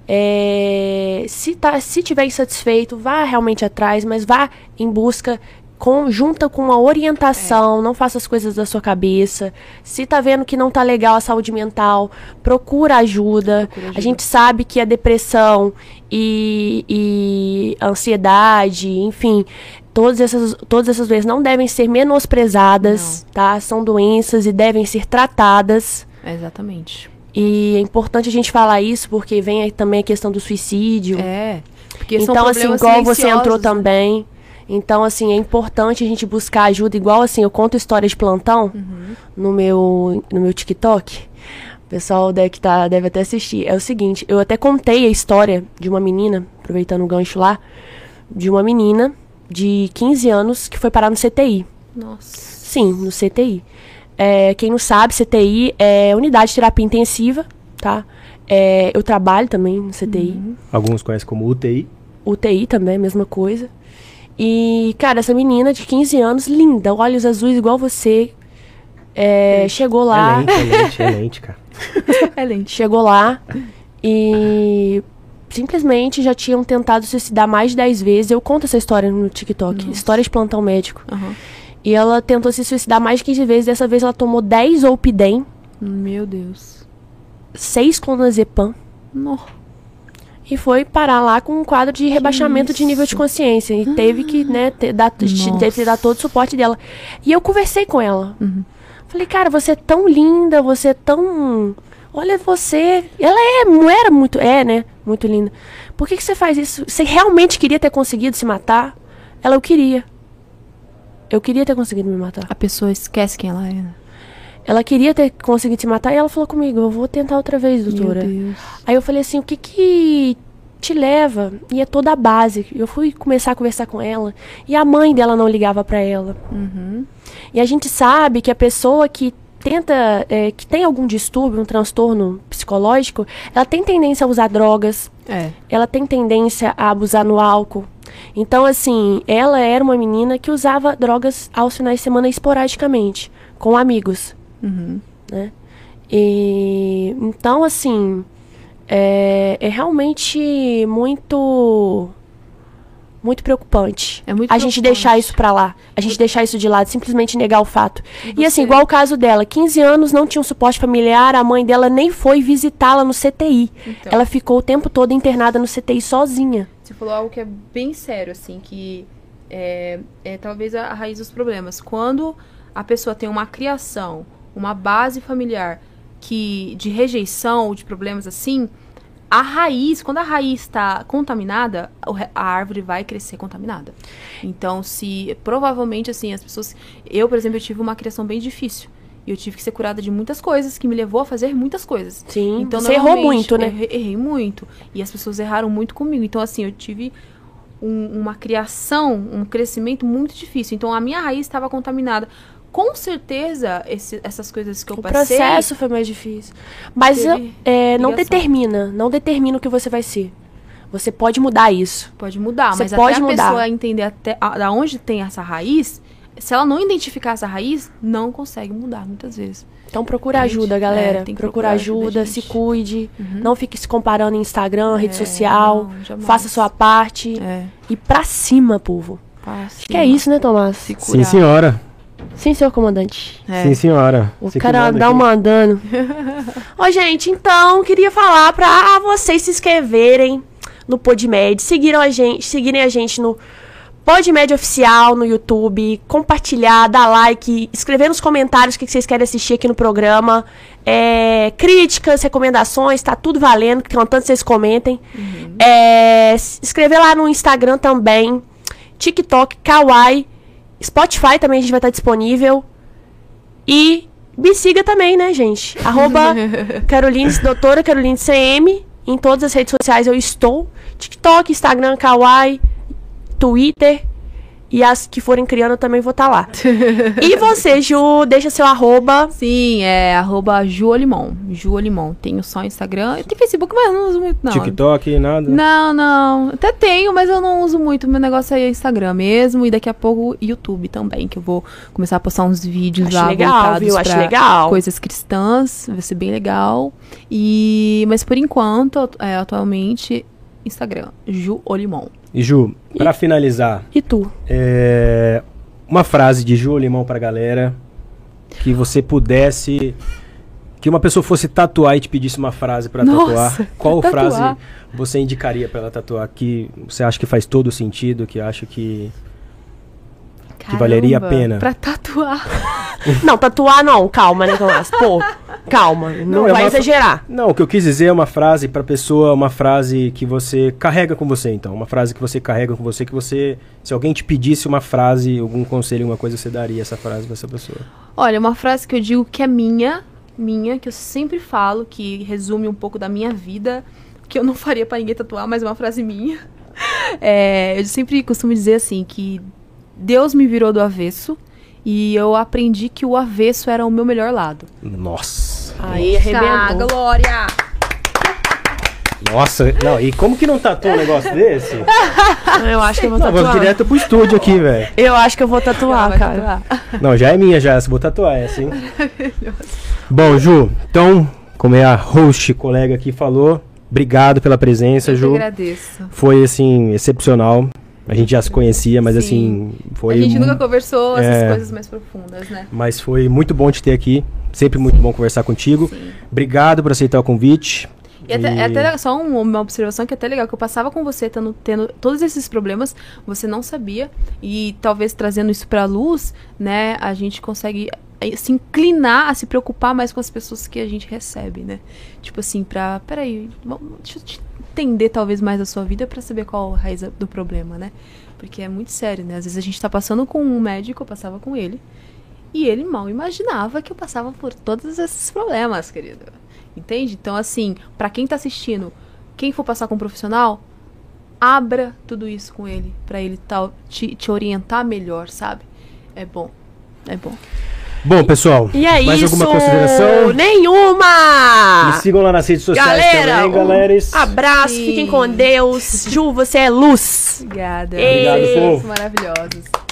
É, se, tá, se tiver insatisfeito, vá realmente atrás, mas vá em busca com, junta com uma orientação, é. não faça as coisas da sua cabeça. Se tá vendo que não tá legal a saúde mental, procura ajuda, procura ajuda. A gente sabe que a depressão e, e a ansiedade, enfim, todas essas, todas essas doenças não devem ser menosprezadas, não. tá? São doenças e devem ser tratadas. É, exatamente. E é importante a gente falar isso, porque vem aí também a questão do suicídio. É. Porque então, são assim, igual você entrou também. Né? Então, assim, é importante a gente buscar ajuda. Igual, assim, eu conto histórias de plantão uhum. no, meu, no meu TikTok. O pessoal deve, que tá, deve até assistir. É o seguinte, eu até contei a história de uma menina, aproveitando o gancho lá, de uma menina de quinze anos que foi parar no C T I. Nossa. Sim, no C T I. É, quem não sabe, C T I é unidade de terapia intensiva, tá? É, eu trabalho também no C T I. Uhum. Alguns conhecem como U T I. U T I também, mesma coisa. E, cara, essa menina de quinze anos, linda, olhos azuis igual você, é, chegou lá... É lente, é lente, é lente, cara. É lente. Chegou lá e simplesmente já tinham tentado suicidar mais de dez vezes. Eu conto essa história no TikTok, Nossa. história de plantão médico. Aham. Uhum. E ela tentou se suicidar mais de quinze vezes. Dessa vez ela tomou dez Olpidem. Meu Deus. seis Clonazepam. Não. E foi parar lá com um quadro de rebaixamento de nível de consciência. E ah. teve que, né, ter, dar, teve que dar todo o suporte dela. E eu conversei com ela. Uhum. Falei, cara, você é tão linda, você é tão... Olha você... Ela é, não era muito... É, né? Muito linda. Por que que você faz isso? Você realmente queria ter conseguido se matar? Ela, eu queria. Eu queria ter conseguido me matar. A pessoa esquece quem ela é. Ela queria ter conseguido te matar e ela falou comigo, eu vou tentar outra vez, doutora. Aí eu falei assim, o que que te leva? E é toda a base. Eu fui começar a conversar com ela e a mãe dela não ligava pra ela. Uhum. E a gente sabe que a pessoa que tenta, é, que tem algum distúrbio, um transtorno psicológico, ela tem tendência a usar drogas, é. Ela tem tendência a abusar no álcool. Então, assim, ela era uma menina que usava drogas aos finais de semana esporadicamente, com amigos. Uhum. Né? E, então, assim, é, é realmente muito, muito preocupante. É muito a preocupante. Gente deixar isso pra lá, a gente deixar isso de lado, simplesmente negar o fato. E, e assim, igual o caso dela, quinze anos, não tinha um suporte familiar, a mãe dela nem foi visitá-la no C T I. Então. Ela ficou o tempo todo internada no C T I sozinha. Você falou algo que é bem sério, assim, que é, é talvez a raiz dos problemas. Quando a pessoa tem uma criação, uma base familiar que, de rejeição ou de problemas assim, a raiz, quando a raiz está contaminada, a árvore vai crescer contaminada. Então, se provavelmente, assim, as pessoas... Eu, por exemplo, eu tive uma criação bem difícil. E eu tive que ser curada de muitas coisas, que me levou a fazer muitas coisas. Sim, então, você errou muito, né? Eu errei muito. E as pessoas erraram muito comigo. Então, assim, eu tive um, uma criação, um crescimento muito difícil. Então, a minha raiz estava contaminada. Com certeza, esse, essas coisas que eu passei... O processo foi mais difícil. Mas é, não determina, não determina o que você vai ser. Você pode mudar isso. Pode mudar, você mas pode até a mudar. Pessoa entender até a, da onde tem essa raiz, se ela não identificar essa raiz, não consegue mudar muitas vezes. Então procura gente, ajuda, galera. É, tem que procura ajuda, ajuda se cuide. Uhum. Não fique se comparando em Instagram, rede é, social. Não, faça a sua parte. É. E pra cima, povo. Pra Acho cima. Que é isso, né, Thomaz? Se curar. Sim, senhora. Sim, senhor comandante. É. Sim, senhora. O Você cara dá um mandando. Ó, gente, então, queria falar pra vocês se inscreverem no PodMed, seguiram a gente, seguirem a gente no PodMed Oficial, no YouTube, compartilhar, dar like, escrever nos comentários o que vocês querem assistir aqui no programa. É, críticas, recomendações, tá tudo valendo, tanto que vocês comentem. Uhum. É, escrever lá no Instagram também, TikTok, Kawaii. Spotify também a gente vai estar disponível. E me siga também, né, gente? Arroba Karolyne, doutora Karolyne C M. Em todas as redes sociais eu estou. TikTok, Instagram, Kawaii, Twitter. E as que forem criando eu também vou estar lá. E você, Ju, deixa seu arroba. Sim, é arroba Ju Olimon. Ju Olimon. Tenho só Instagram. Eu tenho Facebook, mas não uso muito, não. TikTok, nada? Não, não. Até tenho, mas eu não uso muito. Meu negócio aí é Instagram mesmo. E daqui a pouco YouTube também, que eu vou começar a postar uns vídeos Acho lá legal, voltados viu? Acho pra legal. Coisas cristãs. Vai ser bem legal. E... Mas por enquanto, é, atualmente, Instagram. Ju Olimon. E Ju, pra e, finalizar... E tu? É, uma frase de Ju Olimon pra galera. Que você pudesse... Que uma pessoa fosse tatuar e te pedisse uma frase pra Nossa, tatuar. Qual tatuar. frase você indicaria pra ela tatuar? Que você acha que faz todo sentido? Que acha que... Caramba, que valeria a pena? Pra tatuar. Não, tatuar não. Calma, Nicolás. Pô, calma. Não, não é vai uma, exagerar. Não, o que eu quis dizer é uma frase pra pessoa, uma frase que você carrega com você, então. Uma frase que você carrega com você, que você... Se alguém te pedisse uma frase, algum conselho, alguma coisa, você daria essa frase pra essa pessoa? Olha, uma frase que eu digo que é minha, minha, que eu sempre falo, que resume um pouco da minha vida, que eu não faria pra ninguém tatuar, mas é uma frase minha. É, eu sempre costumo dizer assim, que... Deus me virou do avesso e eu aprendi que o avesso era o meu melhor lado. Nossa. Aí arrebentou. Glória. Nossa, não, e como que não tatuou um negócio desse? Eu acho que eu vou não, tatuar. Vamos direto pro estúdio aqui, velho. Eu acho que eu vou tatuar, não, cara. Tatuar. Não, já é minha, já. Se vou tatuar, é assim. Bom, Ju, então, como é a host, colega aqui falou, obrigado pela presença, eu Ju. Eu agradeço. Foi, assim, excepcional. A gente já se conhecia, mas Sim. assim... foi. A gente nunca conversou essas é, coisas mais profundas, né? Mas foi muito bom te ter aqui. Sempre muito Sim. bom conversar contigo. Sim. Obrigado por aceitar o convite. E, e... Até, até só um, uma observação que é até legal, que eu passava com você tendo, tendo todos esses problemas, você não sabia. E talvez trazendo isso pra luz, né? A gente consegue se inclinar a se preocupar mais com as pessoas que a gente recebe, né? Tipo assim, pra... Peraí, deixa eu te... entender talvez mais a sua vida pra saber qual a raiz do problema, né? porque é muito sério, né? Às vezes a gente tá passando com um médico, eu passava com ele, e ele mal imaginava que eu passava por todos esses problemas, querido. Entende? Então, assim, pra quem tá assistindo, quem for passar com um profissional, abra tudo isso com ele, pra ele tá, te, te orientar melhor, sabe? É bom, é bom. Bom, pessoal, e é mais isso. Alguma consideração? Nenhuma! Me sigam lá nas redes sociais galera, também, um galera. Abraço, sim. Fiquem com Deus. Ju, você é luz. Obrigada. Ei. Obrigado, povo. Maravilhosos.